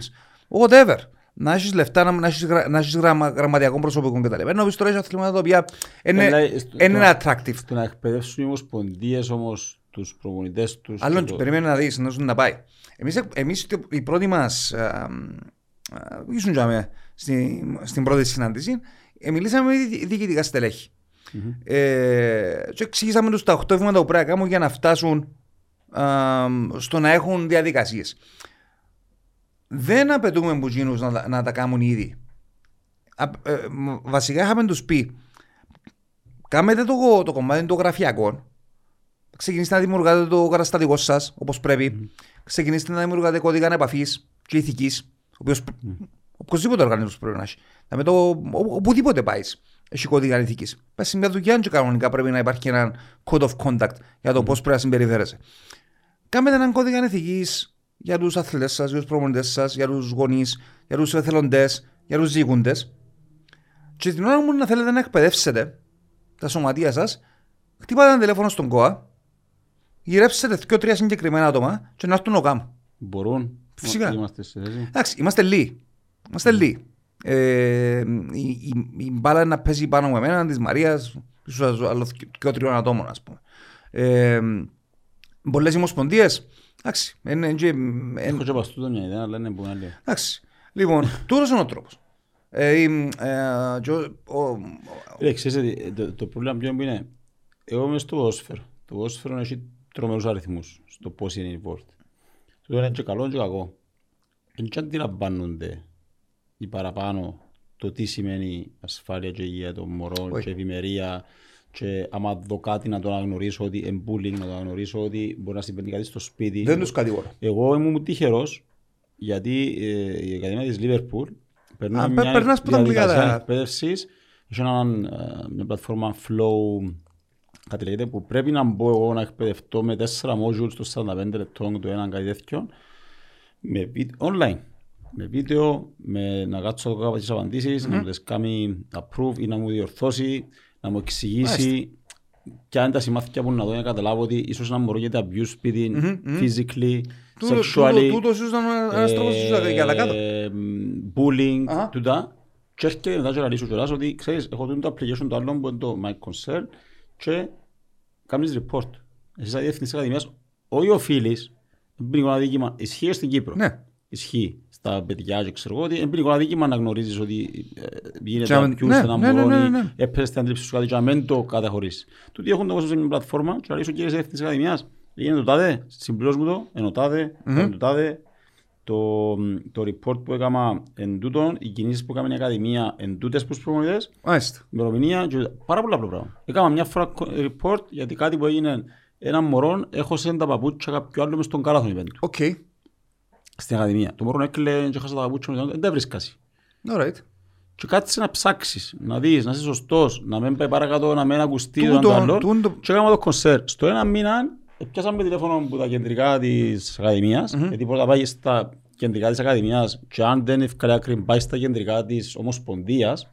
whatever. Να έχεις λεφτά, να έχεις γρα, γραμμα, γραμματιακό προσωπικό κτλ. Ενώ τώρα έχεις αθλήματα τα οποία είναι attractive. Το να εκπαιδεύσουν οι ομοσπονδίες όμως τους προπονητές τους. Άλλον τους περιμένουν να δεις, να δεις να πάει. Εμείς, εμείς η πρώτη μας, ήσουν και στην, στην πρώτη συνάντηση, μιλήσαμε με διοικητικά στελέχη. Mm-hmm. Ε, και εξηγήσαμε τους τα οκτώ βήματα που πρέπει να κάνουν για να φτάσουν α, στο να έχουν διαδικασίες. Δεν απαιτούμε που γίνουν να, να τα κάνουν ήδη. Α, ε, βασικά είχαμε τους πει, κάμετε το, το κομμάτι των γραφειακών. Ξεκινήστε να δημιουργάτε το καταστατικό σας όπως πρέπει. Mm. Ξεκινήστε να δημιουργάτε κώδικα επαφής και ηθικής, ο οποίος mm. οπωσδήποτε οργανισμός πρέπει να έχει. Δηλαδή, οπουδήποτε πάει, έχει κώδικα ηθικής. Πες σε μια δουλειά, και κανονικά πρέπει να υπάρχει ένα code of conduct για το mm. πώς πρέπει να συμπεριφέρεσαι. Κάμετε έναν κώδικα ηθικής για τους αθλητές σας, για τους προπονητές σας, για τους γονείς, για τους εθελοντές, για τους διοικούντες. Και την ώρα που να θέλετε να εκπαιδεύσετε τα σωματεία σας, χτυπάτε ένα τηλέφωνο στον ΚΟΑ. Γυρέψετε δύο-τρία συγκεκριμένα άτομα και να έρθουν ο ΚΑΜ. Μπορούν. Φυσικά. Είμαστε σε θέση. Εντάξει, είμαστε λίγοι. Είμαστε λίγοι. Ε, η, η, η μπάλα να παίζει πάνω με εμένα, της Μαρίας, ίσως άλλο δύο-τριών ατόμων, ας πούμε. Ε, πολλές ομοσπονδίες. Εντάξει. Έχω και παστούτο μια ιδέα, αλλά είναι που να λέω. Εντάξει. Λοιπόν, τούτος είναι ο τρόπος. Το πρόβλημα ποιο είναι, εγώ είμαι στο ποδόσφαιρο. Το ποδόσφαιρο έχει τρομερούς αριθμούς στο πώς είναι η πόρτη. Το είναι και καλό και κακό. Δεν αντιλαμβάνονται οι παραπάνω το τι σημαίνει ασφάλεια και υγεία των μωρών και ευημερία και άμα δω κάτι να το αναγνωρίσω ότι εμπούλινγκ, να το αναγνωρίσω ότι μπορεί να συμβαίνει κάτι στο σπίτι. Δεν τους κατηγορώ. Εγώ ήμουν τυχερός γιατί ε, η Ακαδημία της Λίβερπουλ περνά μια διαδικασία εκπαίδευσης, είχε μια πλατφόρμα Flow κατελεγείται που πρέπει να μπω εγώ να εκπαιδευτώ με τέσσερα modules των σαράντα πέντε λεπτών του έναν κάτι τέτοιο με βίντεο, online, με βίντεο, με να κάτσω κάπου τις απαντήσεις, mm-hmm. να μου τις κάνει approve ή να μου διορθώσει, να μου εξηγήσει mm-hmm. και αν τα συμμάθηκια που να δω για να καταλάβω ότι ίσως να μπορώ γιατί abuse speeding, mm-hmm. physically, mm-hmm. sexually, bullying, τούτα και έρχεται μετά και να λύσω κιόλας ότι ξέρεις, έχω το application το άλλο που είναι το my concern και κάνεις report. Εσύ είσαι διευθυντής της Ακαδημίας, όχι ο φίλης, εμπνίγω ένα δίκημα, ισχύει στην Κύπρο. Ναι. Ισχύει στα παιδιά και ξέρω εγώ ότι εμπνίγω ένα δίκημα να γνωρίζεις ότι γίνεται να πιούς, να μωρώνει, έπαιζες την αντίληψη σου κάτι και να μην το καταχωρήσεις. Τούτοι έχουν το κόσμο σε μια πλατφόρμα και να λύσω κύριε διευθυντής της Ακαδημίας, έγινε το τάδε, συμπληρώσ' μου το, ενώ τάδε, ενώ το τάδε. Το, το report που έκανα εν τούτον, οι κινήσεις που έκανα η Ακαδημία εν τούτες προς προπονητές, ημερομηνία και πάρα πολλά πράγματα. Έκανα μια φορά report γιατί κάτι που έγινε έναν μωρόν έχωσε τα παπούτσια κάποιου άλλου μες στον καλάθον υπέντου. Οκ. Okay. Στην Ακαδημία. Το μωρόν έκλαιγε και έχασε τα παπούτσια μες, δεν τα βρίσκασαι. Alright. Και κάτσε να ψάξεις, να δεις, να είσαι σωστός, να μην πάει παρακάτω, να μην ακουστεί το άλλο. Και έκανα το κονσέρ. Στο ένα μήνα πιάσαμε τηλέφωνο από τα κεντρικά της Ακαδημίας, mm-hmm. γιατί πρώτα πάει στα κεντρικά της Ακαδημίας και αν δεν ευκαλιά κρυμ πάει στα κεντρικά της Ομοσπονδίας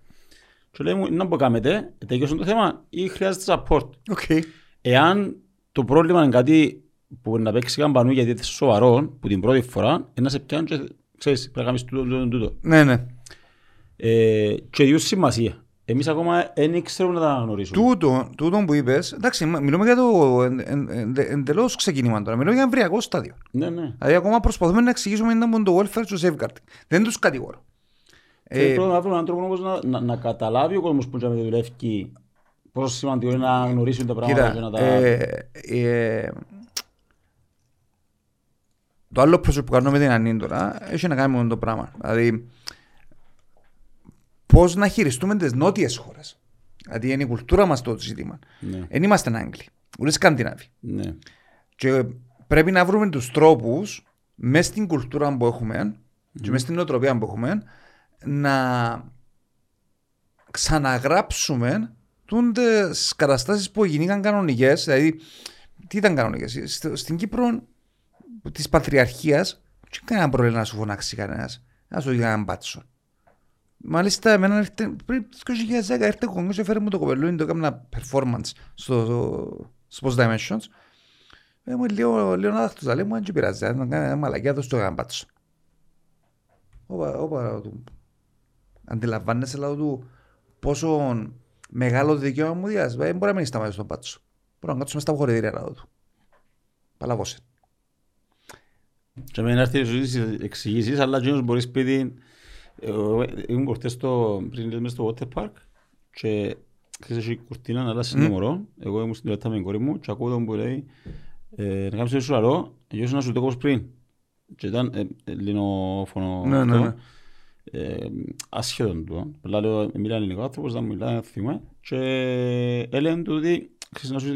και λέει μου, να μπω κάμετε, τελειώσουν το θέμα ή χρειάζεται support. Okay. Εάν το πρόβλημα είναι κάτι που να παίξει καμπανού γιατί είσαι σοβαρό, που την πρώτη φορά, να σε πιάνει και ξέρεις, πρέπει να κάνεις τούτο, τούτο. Ναι, ναι. Ε, και δύο σημασία. Εμείς ακόμα δεν ξέρουμε να τα αναγνωρίσουμε. Τούτο, τούτο που είπες, εντάξει, μιλούμε για το εν, εν, εν, εντελώς ξεκίνημα τώρα. Μιλούμε για εμβριακό στάδιο. Ναι, ναι. Δηλαδή, ακόμα προσπαθούμε να εξηγήσουμε έναν από το welfare και το safeguarding. Δεν τους κατηγορώ. Πρέπει να βρούμε έναν τρόπο όμως, να, να, να καταλάβει ο κόσμος που να δουλεύει πόσο σημαντικό είναι να αναγνωρίσουν τα πράγματα. Κοίτα, και να τα... Ε, ε, το άλλο πρόσωπο που κάνουμε με την Ανήν τώρα έχει να κάνει με το πράγμα. Δηλαδή, πώς να χειριστούμε τις νότιες χώρες. Δηλαδή είναι η κουλτούρα μας το ζήτημα. Δεν ναι. είμαστε Άγγλοι, ούτε Σκανδινάβοι. Ναι. Και πρέπει να βρούμε τους τρόπους μέσα στην κουλτούρα που έχουμε mm. και μέσα στην νοοτροπία που έχουμε να ξαναγράψουμε τις καταστάσεις που γίνηκαν κανονικές. Δηλαδή, τι ήταν κανονικές. Στην Κύπρο της πατριαρχίας, δεν κάνει ένα πρόβλημα να σου φωνάξει κανένας, να σου γίνει έναν μπάτσο. Μάλιστα, εμένα έρχεται, πριν το δύο χιλιάδες δέκα έρχεται ο Κονγκός, έφερε μου το κοπελούι, το έκανα ένα performance στο Sports Dimensions. Μου λέω, λέω να δάχτωσα, λέει μου, αν και πειράζει, να κάνει ένα μαλακιά, δώσ' το έκανα μπάτσο. Όπα, αντιλαμβάνεσαι λάδω του πόσο μεγάλο δικαίωμα μου διάζει, δεν μπορεί να μείνει σταμάτηση στον μπάτσο. Μπορώ να κάτσουμε στα χωριδήρια λάδω του. Παλαβώσε. Και με να έρθει στις εξηγήσεις, αλλά και όμως μπορείς πείτε, ήμουν κορτές πριν λέμε στο water park και χθες έχει κουρτίνα να αλλάσει νούμερο. Εγώ ήμουν στην τελετά με την κόρη μου και ακούω τον που λέει να κάνεις ένα σουραρό, εγώ ήσουν να σου το κόψω πριν. Και ήταν ελληνόφωνο αυτό. Ασχέτον του. Λέω, μιλάει ελληνικό άνθρωπος, δεν μιλάει ένα θύμα. Και έλεγαν του ότι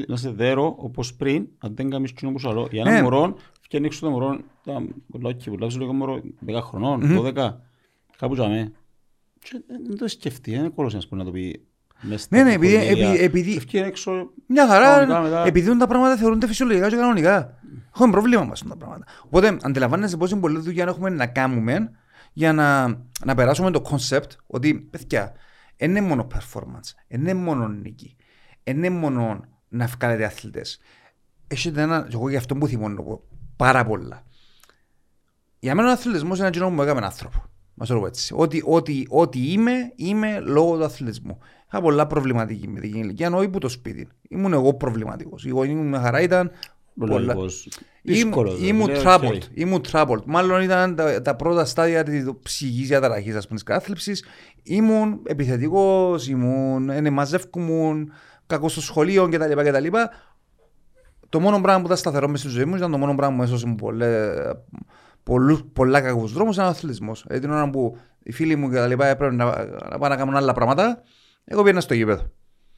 να σε δέρω όπως πριν, αν δεν κάνεις κοινό που σουραρό. Για ένα μωρό, και ανοίξω το μωρό, ήταν πολλάκι, πολλάκι, λίγο μωρό, δέκα χρονών, δώδεκα, κάπου τζαμε. Δεν το σκεφτεί, δεν είναι κόλος να το πει. Ναι, ναι, επειδή μια χαρά, επειδή τα πράγματα θεωρούνται φυσιολογικά και κανονικά. Έχουμε πρόβλημα μας τα πράγματα. Οπότε αντιλαμβάνεσαι πόση πολλή δουλειά έχουμε να κάνουμε για να περάσουμε το concept ότι, παιδιά, δεν είναι μόνο performance, δεν είναι μόνο νίκη, δεν είναι μόνο να βγάλετε αθλητές. Έχετε ένα, εγώ για αυτό που θυμώνω πάρα πολλά. Για μένα ο αθλητισμός είναι ένα κοινό που μου έκαμε άνθρωπο. Μας το λέω έτσι. Ότι, ότι, ότι είμαι, είμαι λόγω του αθλητισμού. Είχα πολλά προβληματική με την ηλικία, ενώ υπό το σπίτι. Ήμουν εγώ προβληματικός. Η γονή μου με χαρά ήταν πολλά. Ήμουν troubled. Ήμουν troubled. Μάλλον ήταν τα, τα πρώτα στάδια της ψυχικής διαταραχής, ας πούμε, της κάθλιψης. Ήμουν επιθετικός, ήμουν, εν εμαζεύκουμουν, κακός στο σχολείο κτλ. κτλ. Το μόνο πράγμα που ήταν σταθερό μέσα στη ζωή μου ήταν το μόνο πράγμα που έσωσε μου πολλά κακούς δρόμους ήταν ο αθλητισμός. Ε, την ώρα που οι φίλοι μου και τα λοιπά έπρεπε να, να πάνε να κάνουν άλλα πράγματα, εγώ πήγαινα στο γήπεδο.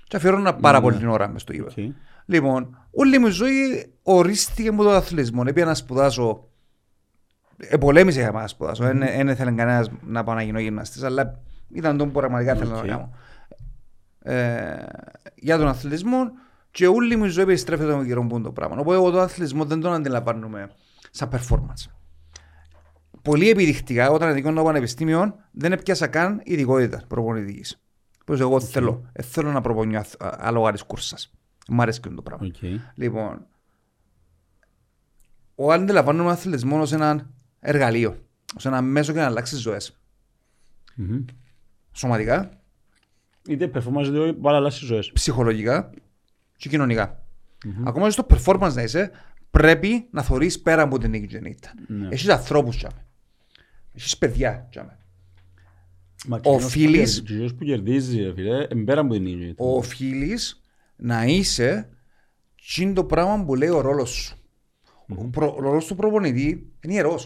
Και αφιερώνα πάρα mm. πολύ την ώρα μες στο γήπεδο. Okay. Λοιπόν, όλη μου η ζωή ορίστηκε με τον αθλητισμό. Πήγαινα να σπουδάσω. Επολέμησα για να σπουδάσω. Δεν mm. ήθελε κανένας να πάω να γίνω γυμναστής, αλλά ήταν τον που πραγματικά ήθελα okay. να κάνω. Ε, για τον αθλητισμό. Και όλη μου η ζωή περιστρέφεται με γύρω μου το πράγμα. Οπότε εγώ τον αθλητισμό δεν τον αντιλαμβάνομαι σαν performance. Πολύ επιδεικτικά, όταν ειδικόντω από πανεπιστήμιο, δεν έπιασα καν ειδικότητα προπονητικής. Πώς εγώ okay. θέλω, θέλω να προπονιώ άλλο άρης κούρσας. Μ' αρέσει και το πράγμα. Okay. Λοιπόν, εγώ αντιλαμβάνομαι τον αθλητισμό ως ένα εργαλείο, ως ένα μέσο για να αλλάξει ζωές. Mm-hmm. Σωματικά. Είτε performance, είτε πάλι αλλάξει ζωές. Ψυχολογικά. Και κοινωνικά. Mm-hmm. Ακόμα και στο performance να είσαι, πρέπει να θωρείς πέρα από την νίκη και την ήττα. Mm-hmm. Έχεις ανθρώπους, έχεις παιδιά. Οφείλεις Οφείλεις να είσαι τι είναι το πράγμα που λέει ο ρόλος σου. Mm-hmm. Ο, προ, ο ρόλος του προπονητή είναι ιερός.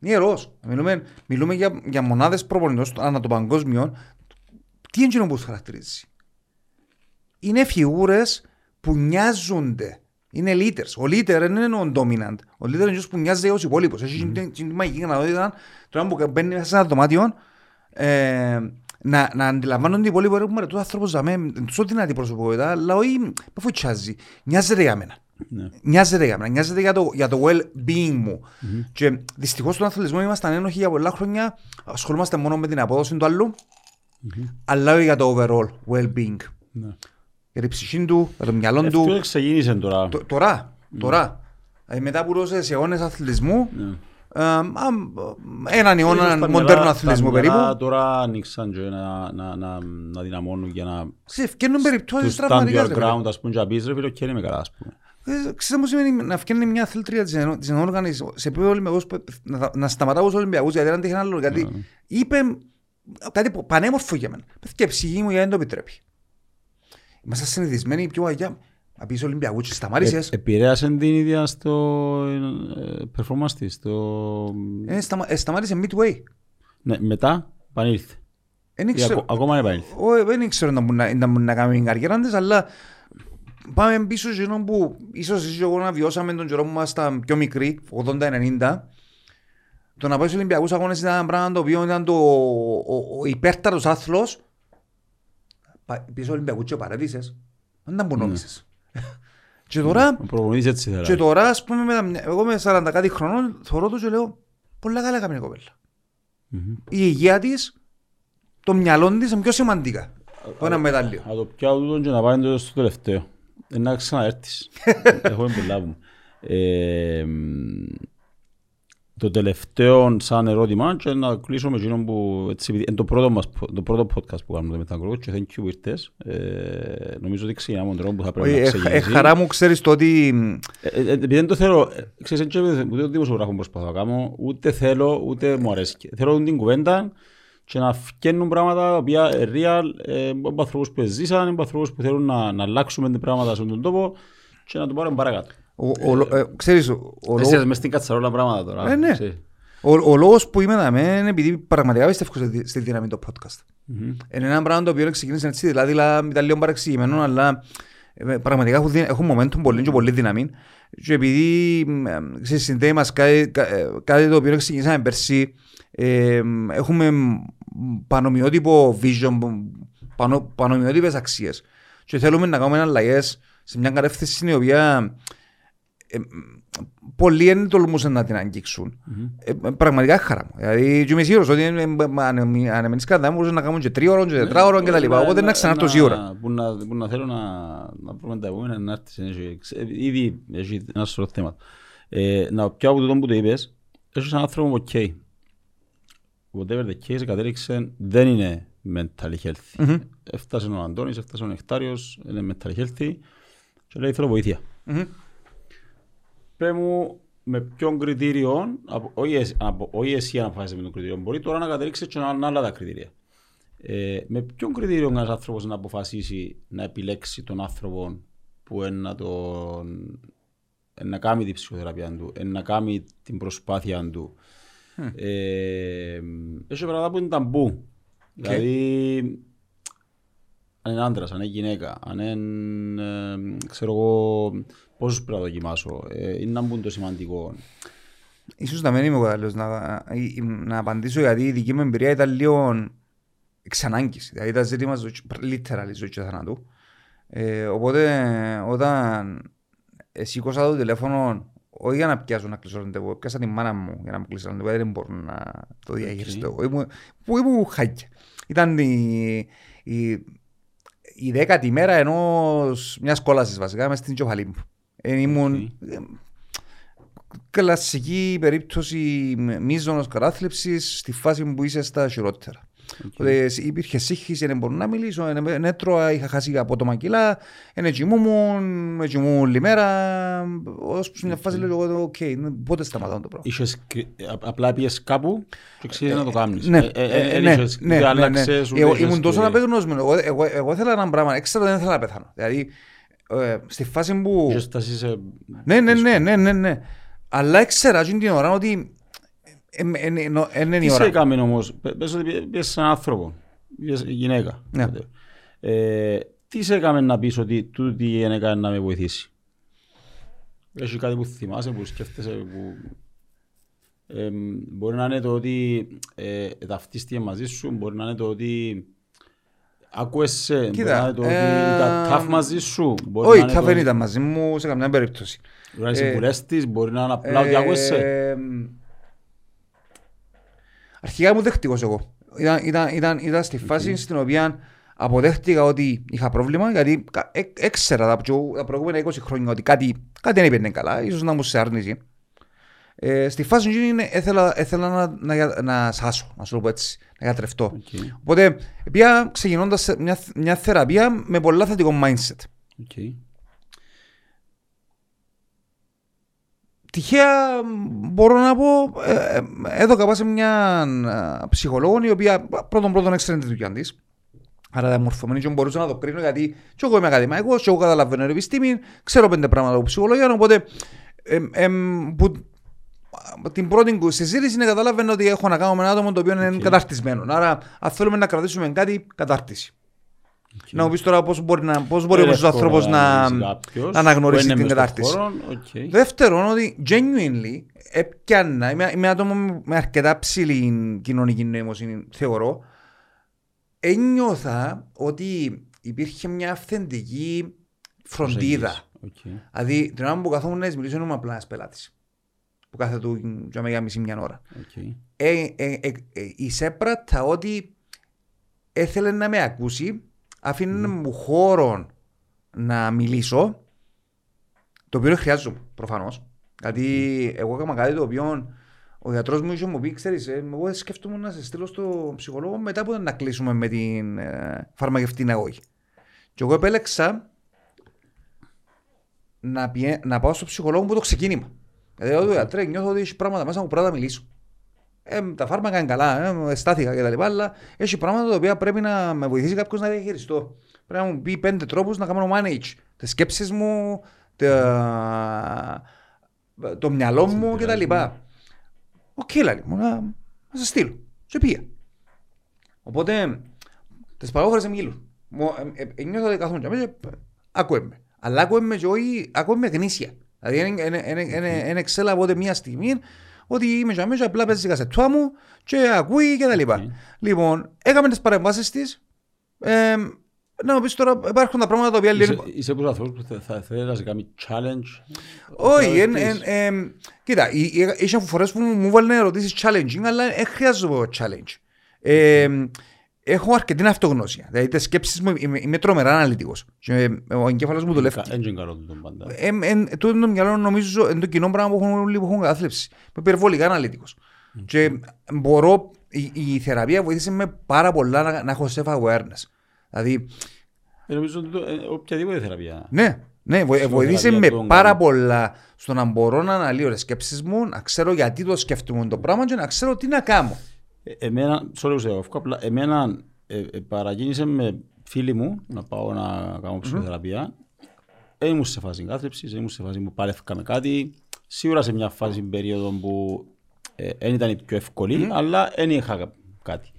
Είναι ιερός. Μιλούμε, μιλούμε για, για μονάδες προπονητών ανά το παγκόσμιο. Τι είναι το που σου χαρακτηρίζει. Είναι φιγούρες που μοιάζονται. Είναι leaders. Ο leader δεν είναι ο dominant. Ο leader είναι αυτός που μοιάζεται ως υπόλοιπος. Έχει την μαγική ικανότητα τώρα που μπαίνει μέσα σε ένα δωμάτιο ε, να, να αντιλαμβάνονται οι υπόλοιποι που μερετούν άνθρωπος για μένα. Τόσο δυνατή προσωπικότητα, αλλά όχι με φοητσιάζει. Μοιάζεται για μένα. Ναι. Μοιάζεται για μένα. Μοιάζεται για το, για το well-being μου. Mm-hmm. Και δυστυχώς στον αθλητισμό ήμασταν ένοχοι για πολλά χρόνια. Ασχολούμαστε μόνο με την απόδοση του άλλου, mm-hmm. αλλά όχι για το overall well-being. Ναι. Για την ψυχή του, για το μυαλό του. Αυτό εξαγίνησε τώρα. Τώρα, τώρα. Μετά που δώσες αιώνες αθλητισμού, έναν αιώνα μοντέρνο αθλητισμό περίπου. Τώρα άνοιξαν και να δυναμώνουν για να... Ευκαινούν περιπτώσεις τραυματικές. Του stand your ground, ας πούμε, και να πεις ρε φίλο, και είναι με καλά, ας πούμε. Ξέρετε μου σημαίνει να ευκαινεί μια αθλητρία της ενόργανης, σε επίπεδο να σταματάω ως Ολυμπιακούς, γιατί δεν τέχει άλλο, γιατί είπε κάτι πανέμορφο για μένα. Και η ψυχή μου δεν το επιτρέπει. Είμαστε συνηθισμένοι πιο αγιά. Να πεις Ολυμπιακού και σταμάτησες. Επηρέασε την ίδια στο performance της. Σταμάτησε midway. Ναι, μετά πανήλθε. Ακόμα δεν πανήλθε. Δεν ήξερα να κάνουμε την καριέρα της, αλλά πάμε πίσω σε έναν που ίσως εσύ εγώ να βιώσαμε τον καιρό που ήμασταν πιο μικροί, ογδόντα ενενήντα. Το να πάει στους Ολυμπιακούς αγώνες ήταν ένα πράγμα το οποίο ήταν ο υπέρτατος άθλος. Επίσης ο Ολυμπιακούς και παραδείσες, δεν ήταν που νόμισες. Και τώρα, και τώρα ας πούμε, εγώ με σαράντα κάτι χρονών θωρώ το και λέω πολλά καλά έκαμε η κοπέλα. Mm-hmm. Η υγεία της, το μυαλό της είναι πιο σημαντικά από ένα μετάλλιο. Να το πιάω και να πάει το στο τελευταίο. Να ξαναέρθεις. Έχουμε πολλά μου. Ε, το τελευταίο σαν ερώτημα και να κλείσω με εκείνον που έτσι, είναι το πρώτο, μας, το πρώτο podcast που κάνουμε με τα Γκρόκο και thank you που ήρθες. Ε, νομίζω ότι ξεκινάμε τον τρόπο που θα πρέπει Oi, να ξεκινήσει. Ε, χαρά μου ξέρεις το ότι... Ε, επειδή δεν το θέλω, ξέρεις, ούτε το δημοσιογράφο προσπαθώ να κάνω, ούτε θέλω, ούτε μου αρέσει. Θέλω την κουβέντα και να φτιάχνουν πράγματα τα οποία real, ε, από ανθρώπους που ζήσαν, από ανθρώπους που θέλουν να, να αλλάξουμε την πράγματα στον τόπο και να το πάρουν παρακάτω. Ξέρεις, εσύ μες στην κατσαρόλα πράγματα τώρα. Ο λόγος που είμαι να με είναι επειδή πραγματικά πιστεύω στη δύναμη του podcast. Είναι ένα πράγμα το οποίο ξεκίνησε έτσι, δηλαδή ήταν λίγο παρεξηγημένο, αλλά πραγματικά έχουν momentum πολύ και πολύ δύναμη. Και επειδή συνδέει μας κάτι το οποίο ξεκίνησαμε πέρσι, έχουμε πανομοιότυπο vision, πανομοιότυπες αξίες και θέλουμε να κάνουμε αλλαγές σε μια κατεύθυνση στην οποία ε, πολλοί δεν τολμούσαν να την αγγίξουν. Mm-hmm. Ε, πραγματικά χαρά μου. Δηλαδή, και είμαι σίγουρος ότι ε, ε, αν εμείς κατά μπορούσαν να κάνουμε και τρία ώρων και τετρά ώρων κτλ. Οπότε να ξανάρθω σίγουρα. Που να θέλω να πούμε τα επόμενα, να έρθεις. Ήδη έχει ένα σωρό θέματα. Να πιάω από τούτο που το είπες, έχεις έναν άνθρωπο ok. Whatever the case, κατέληξε δεν είναι mentally healthy. Έφτασε ο Αντώνης, έφτασε ο Νεκτάριος, είναι mentally healthy. Και λέει θέλω βοήθεια. Mm-hmm. Πες μου με ποιον κριτήριο, όχι εσύ να αποφασίσεις με τον κριτήριο, μπορεί τώρα να κατέληξεις και να άλλα τα κριτήρια. Ε, με ποιον κριτήριο ένας άνθρωπος να αποφασίσει να επιλέξει τον άνθρωπο που εν να, τον, εν να κάνει την ψυχοθεραπεία του, εν να κάνει την προσπάθεια του. Mm. Ε, έχει πράγματα που είναι ταμπού. Okay. Δηλαδή, αν είναι άντρας, αν είναι γυναίκα, αν είναι, ε, ξέρω εγώ, πόσους πρέπει να δοκιμάσω, ε, είναι να μπουν το σημαντικό. Ίσως να μην είμαι κατάλληλος να, να απαντήσω γιατί η δική μου εμπειρία ήταν λίγο εξανάγκης. Δηλαδή ήταν ζήτημα λίτερα ζωής και θανάτου. Ε, οπότε όταν σήκωσα το τηλέφωνο, όχι για να πιάσω να κλείσω ραντεβού, πιάσα τη μάνα μου για να μου κλείσω ραντεβού, δεν μπορώ να το διαχειριστώ. Okay. Που ήμουν χάκια. Ήταν η... η η δέκατη μέρα ενός μιας κόλασης βασικά μες στην κεφαλή μου. Ε, ήμουν okay. ε, κλασική περίπτωση μίζωνος κατάθλιψης στη φάση που είσαι στα χειρότερα. Okay. Ε, υπήρχε σύγχυση, δεν μπορούσα να μιλήσω, δεν έτρωα, είχα χάσει απότομα κιλά, δεν κοιμούμουν, δεν κοιμούμουν όλη μέρα. Ως που σε μια φάση okay. λέω, οκ, okay, πότε σταματάω το πράγμα. Είχες, απλά πήγες κάπου και ξέρεις ε, να το κάνεις. Ναι, ε, ε, ε, ναι, είχες, ναι, ναι, ναι, ναι. Εγώ, ήμουν τόσο και... απεγνωσμένο, εγώ, εγώ, εγώ ήθελα ένα πράγμα, έξερα δεν ήθελα να πεθάνω. Δηλαδή, ε, στη φάση που... Είχες στάσεις σε... Ναι, ναι, ναι, ναι, ναι, ναι. Αλλά έξερα την ώρα ότι... Τι σε έκαμε όμως, πες ότι πιέσαι σαν άνθρωπο, γυναίκα, τι σε έκαμε να πεις ότι τούτη γυναίκα να με βοηθήσει. Έχει κάτι που θυμάσαι, που σκέφτεσαι, που μπορεί να είναι το ότι ταυτίστηκε μαζί σου, μπορεί να είναι το ότι άκουεσαι, μπορεί να είναι το ότι ήταν ταφ μαζί σου. Όχι, ταφ δεν ήταν μαζί μου σε καμιά περίπτωση. Μπορεί να είσαι συμβουλέστης, μπορεί να είναι απλά ότι άκουεσαι. Αρχικά ήμουν δέχτηκος εγώ. Ήταν, ήταν, ήταν, ήταν στη φάση okay. στην οποία αποδέχτηκα ότι είχα πρόβλημα, γιατί έξερα τα προηγούμενα είκοσι χρόνια ότι κάτι, κάτι δεν έπαιρνε καλά, ίσως να μου σε άρνηση. Ε, στη φάση μου είναι, έθελα, έθελα να, να, να σάσω, να σου το πω έτσι, να γιατρευτώ. Okay. Οπότε, πια ξεκινώντας μια, μια θεραπεία με πολλά θετικό mindset. Okay. Τυχαία μπορώ να πω, ε, εδώ καπά σε μια ψυχολόγο η οποία πρώτον πρώτον έξερε τη δουλειά της. Άρα τα μορφωμένη και μπορούσα να το κρίνω γιατί και εγώ είμαι ακαδημαϊκός και εγώ καταλαβαίνω επιστήμη, ξέρω πέντε πράγματα από ψυχολογία, οπότε ε, ε, που, την πρώτη συζήτηση είναι καταλαβαίνω ότι έχω να κάνω με ένα άτομο το οποίο είναι okay. καταρτισμένο. Άρα αν θέλουμε να κρατήσουμε κάτι, κατάρτιση. Okay. Να μου πεις τώρα πώς μπορεί, να, πώς μπορεί ο μέσος άνθρωπος να, να αναγνωρίσει την κατάρτιση. Okay. Δεύτερον, ότι genuinely έπιανα, είμαι, είμαι άτομο με αρκετά ψηλή κοινωνική νοημοσύνη, θεωρώ, ένιωθα ότι υπήρχε μια αυθεντική φροντίδα. Okay. Δηλαδή την ώρα που καθόμουν να μιλήσω ήμουν απλά ένας πελάτης. Που κάθε του γιώμα για μισή μια ώρα. Okay. Ε, ε, ε, ε, εισέπρατα ότι έθελε να με ακούσει, αφήνε mm. μου χώρο να μιλήσω, το οποίο χρειάζομαι προφανώς. Δηλαδή mm. εγώ έκανα κάτι το οποίο ο γιατρός μου είχε μου πει, ξέρεις, εγώ σκέφτομαι να σε στείλω στο ψυχολόγο μετά που να κλείσουμε με την ε, φαρμακευτή αγωγή. Και εγώ επέλεξα να, πιέ, να πάω στο ψυχολόγο που το ξεκίνημα. Δηλαδή εγώ του γιατρέ νιώθω ότι έχει πράγματα μέσα μου πρέπει να μιλήσω. Ε, τα φάρμακα είναι καλά, ε, στάθηκα κτλ. Αλλά έχει πράγματα τα οποία πρέπει να με βοηθήσει κάποιος να διαχειριστώ. Πρέπει να μου πει πέντε τρόπους να κάνω manage τις σκέψεις μου, τα... το μυαλό μου κτλ. Οκ, λέει μου, να, να σας στείλω. Σε πήγα. Οπότε, τις παρόχωρες εμιλούν. Νιώθω ότι καθόμουν και αμέσως, ακούεμε. Αλλά ακούεμε και όχι, ακούεμε γνήσια. Δηλαδή, δεν εξέλα από ό,τι μια στιγμή, ότι είμαι και αμέσως, απλά παίζει σε τουά μου και ακούει και τα λοιπά. Λοιπόν, έκαμε τις παρεμβάσεις της. Να μου πεις τώρα, υπάρχουν τα πράγματα τα οποία λένε... Είσαι όπως ανθρώπους που θα θέλει να σε κάνει challenge. Όχι, κοίτα, είχε φορές που μου βάλανε ερωτήσεις challenging, αλλά δεν χρειάζομαι challenge. Έχω αρκετή αυτογνώσια, δηλαδή τις σκέψεις μου είμαι τρομερά αναλυτικός. Ο εγκέφαλος μου δουλεύει. Δεν είναι καλό τον πάντα. Τούτο το μυαλό νομίζω είναι το κοινό πράγμα που έχουν καταθλίψει. Είμαι περιβολικά αναλυτικός. Και μπορώ, η θεραπεία βοήθησε με πάρα πολλά να έχω self-awareness. Δηλαδή... Νομίζω ότι οποιαδήποτε θεραπεία. Ναι, ναι, βοήθησε με πάρα πολλά στο να μπορώ να αναλύω τις σκέψεις μου, να ξέρω γιατί το σκέφτομαι το πράγμα και να ξέρω τι να κάνω. Εμένα, sorry, ουσιακό, απλά, εμένα ε, ε, παρακίνησε με φίλοι μου να πάω να κάνω ψυχοθεραπεία. Mm-hmm. Ήμουν σε φάση εγκάθλιψης, ήμουν σε φάση που παλεύκαμε κάτι. Σίγουρα σε μια φάση περίοδο που δεν ε, ήταν η πιο εύκολη, mm-hmm. αλλά δεν είχα κάτι.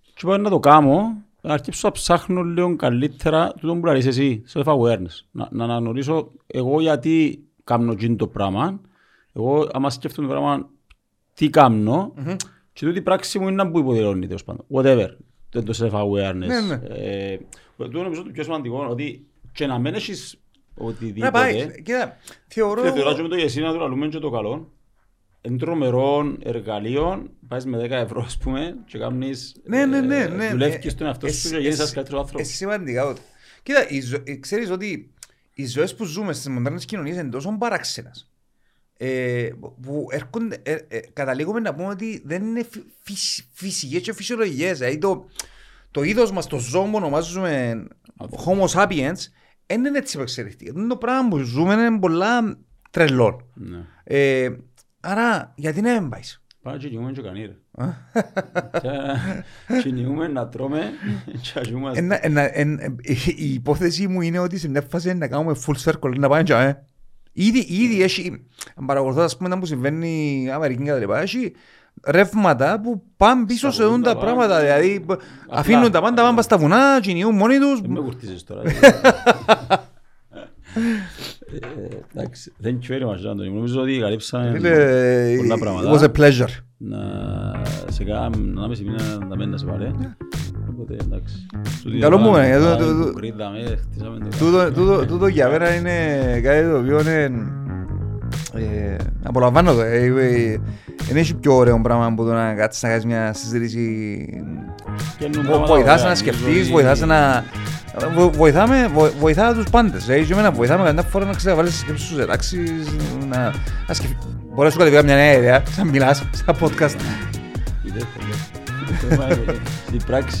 Και πάω να το κάνω. Να αρχίσω να ψάχνω λίγο καλύτερα τούτο που λαρείς εσύ, self-awareness. Να, να αναγνωρίσω εγώ γιατί κάνω το πράγμα, εγώ άμα σκέφτομαι το πράγμα τι κάνω mm-hmm. και τούτη η πράξη μου είναι να που υποδηλώνει τέλος πάντων. Whatever, το self-awareness. Mm-hmm. Ε, τούτο νομίζω το πιο σημαντικό ότι και να μην έχεις οτιδήποτε. Να πάει, κοίτα, θεωρώ... Και θεωρώ με το γεσί να το λαλούμε και το καλό. Εν τρομερών εργαλείων, πάεις με δέκα ευρώ ας πούμε και κάνεις, ναι, ναι, ναι, ναι, δουλεύκεις στον εαυτό σου και γίνεσαι καλύτερο άνθρωπο. Είναι σημαντικά ότι... Κοίτα, ζω... ξέρεις ότι οι ζωές που ζούμε στις μοντέρνες κοινωνίες είναι τόσο παράξενες. Ε, που έρχονται, ε, ε, καταλήγουμε να πούμε ότι δεν είναι φυσ... φυσικές και φυσιολογικές. Δηλαδή το, το είδος μας, το ζώο που ονομάζουμε Homo sapiens, δεν είναι έτσι υπεξελιχτή. Το πράγμα που ζούμε είναι πολλά τρελών. Ναι. Ε, Άρα, γιατί να μην πάεις. Πάρα κινιούμεν και κανείρε. Κινιούμεν να τρώμε και αγιούμαστε. Η υπόθεση μου είναι ότι σε μια φάση να κάνουμε full circle, να πάμε και ήδη έχει, αν παρακολουθώ, ας πούμε, να μου συμβαίνει η Αμερική και λοιπά, έχει ρεύματα που πάνε πίσω σε δουν τα πράγματα, δηλαδή αφήνουν τα πάντα, πάνε στα βουνά, κινιούν μόνοι τους. Δεν με κουρτίζεις τώρα. Εντάξει, thank you very much, Αντώνη. Νομίζω ότι καλύψαμε πολλά πράγματα. It was a pleasure. Να με σημείνα τα μένα σε παρέ. Οπότε, εντάξει. Καλό μου, ε. Τούτο για μένα είναι κάτι το οποίο είναι... Απολαμβάνω το. Είναι έχει πιο ωραίο πράγμα που το να κάτσεις να κάνεις μια συζήτηση. Βοηθάς να σκεφτείς, βοηθάς να... Βοηθάμε, βο, βοηθά τους πάντες. Ε, εμένα βοηθάμε κατά φορά να ξέρεις να βάλεις σκέψεις στους εντάξεις, να, να σκεφ... Μπορείς σου κατεβήκα μια νέα ιδέα, σαν μιλάς, σαν podcast. Ιδέα, ιδέα. Στην πράξη,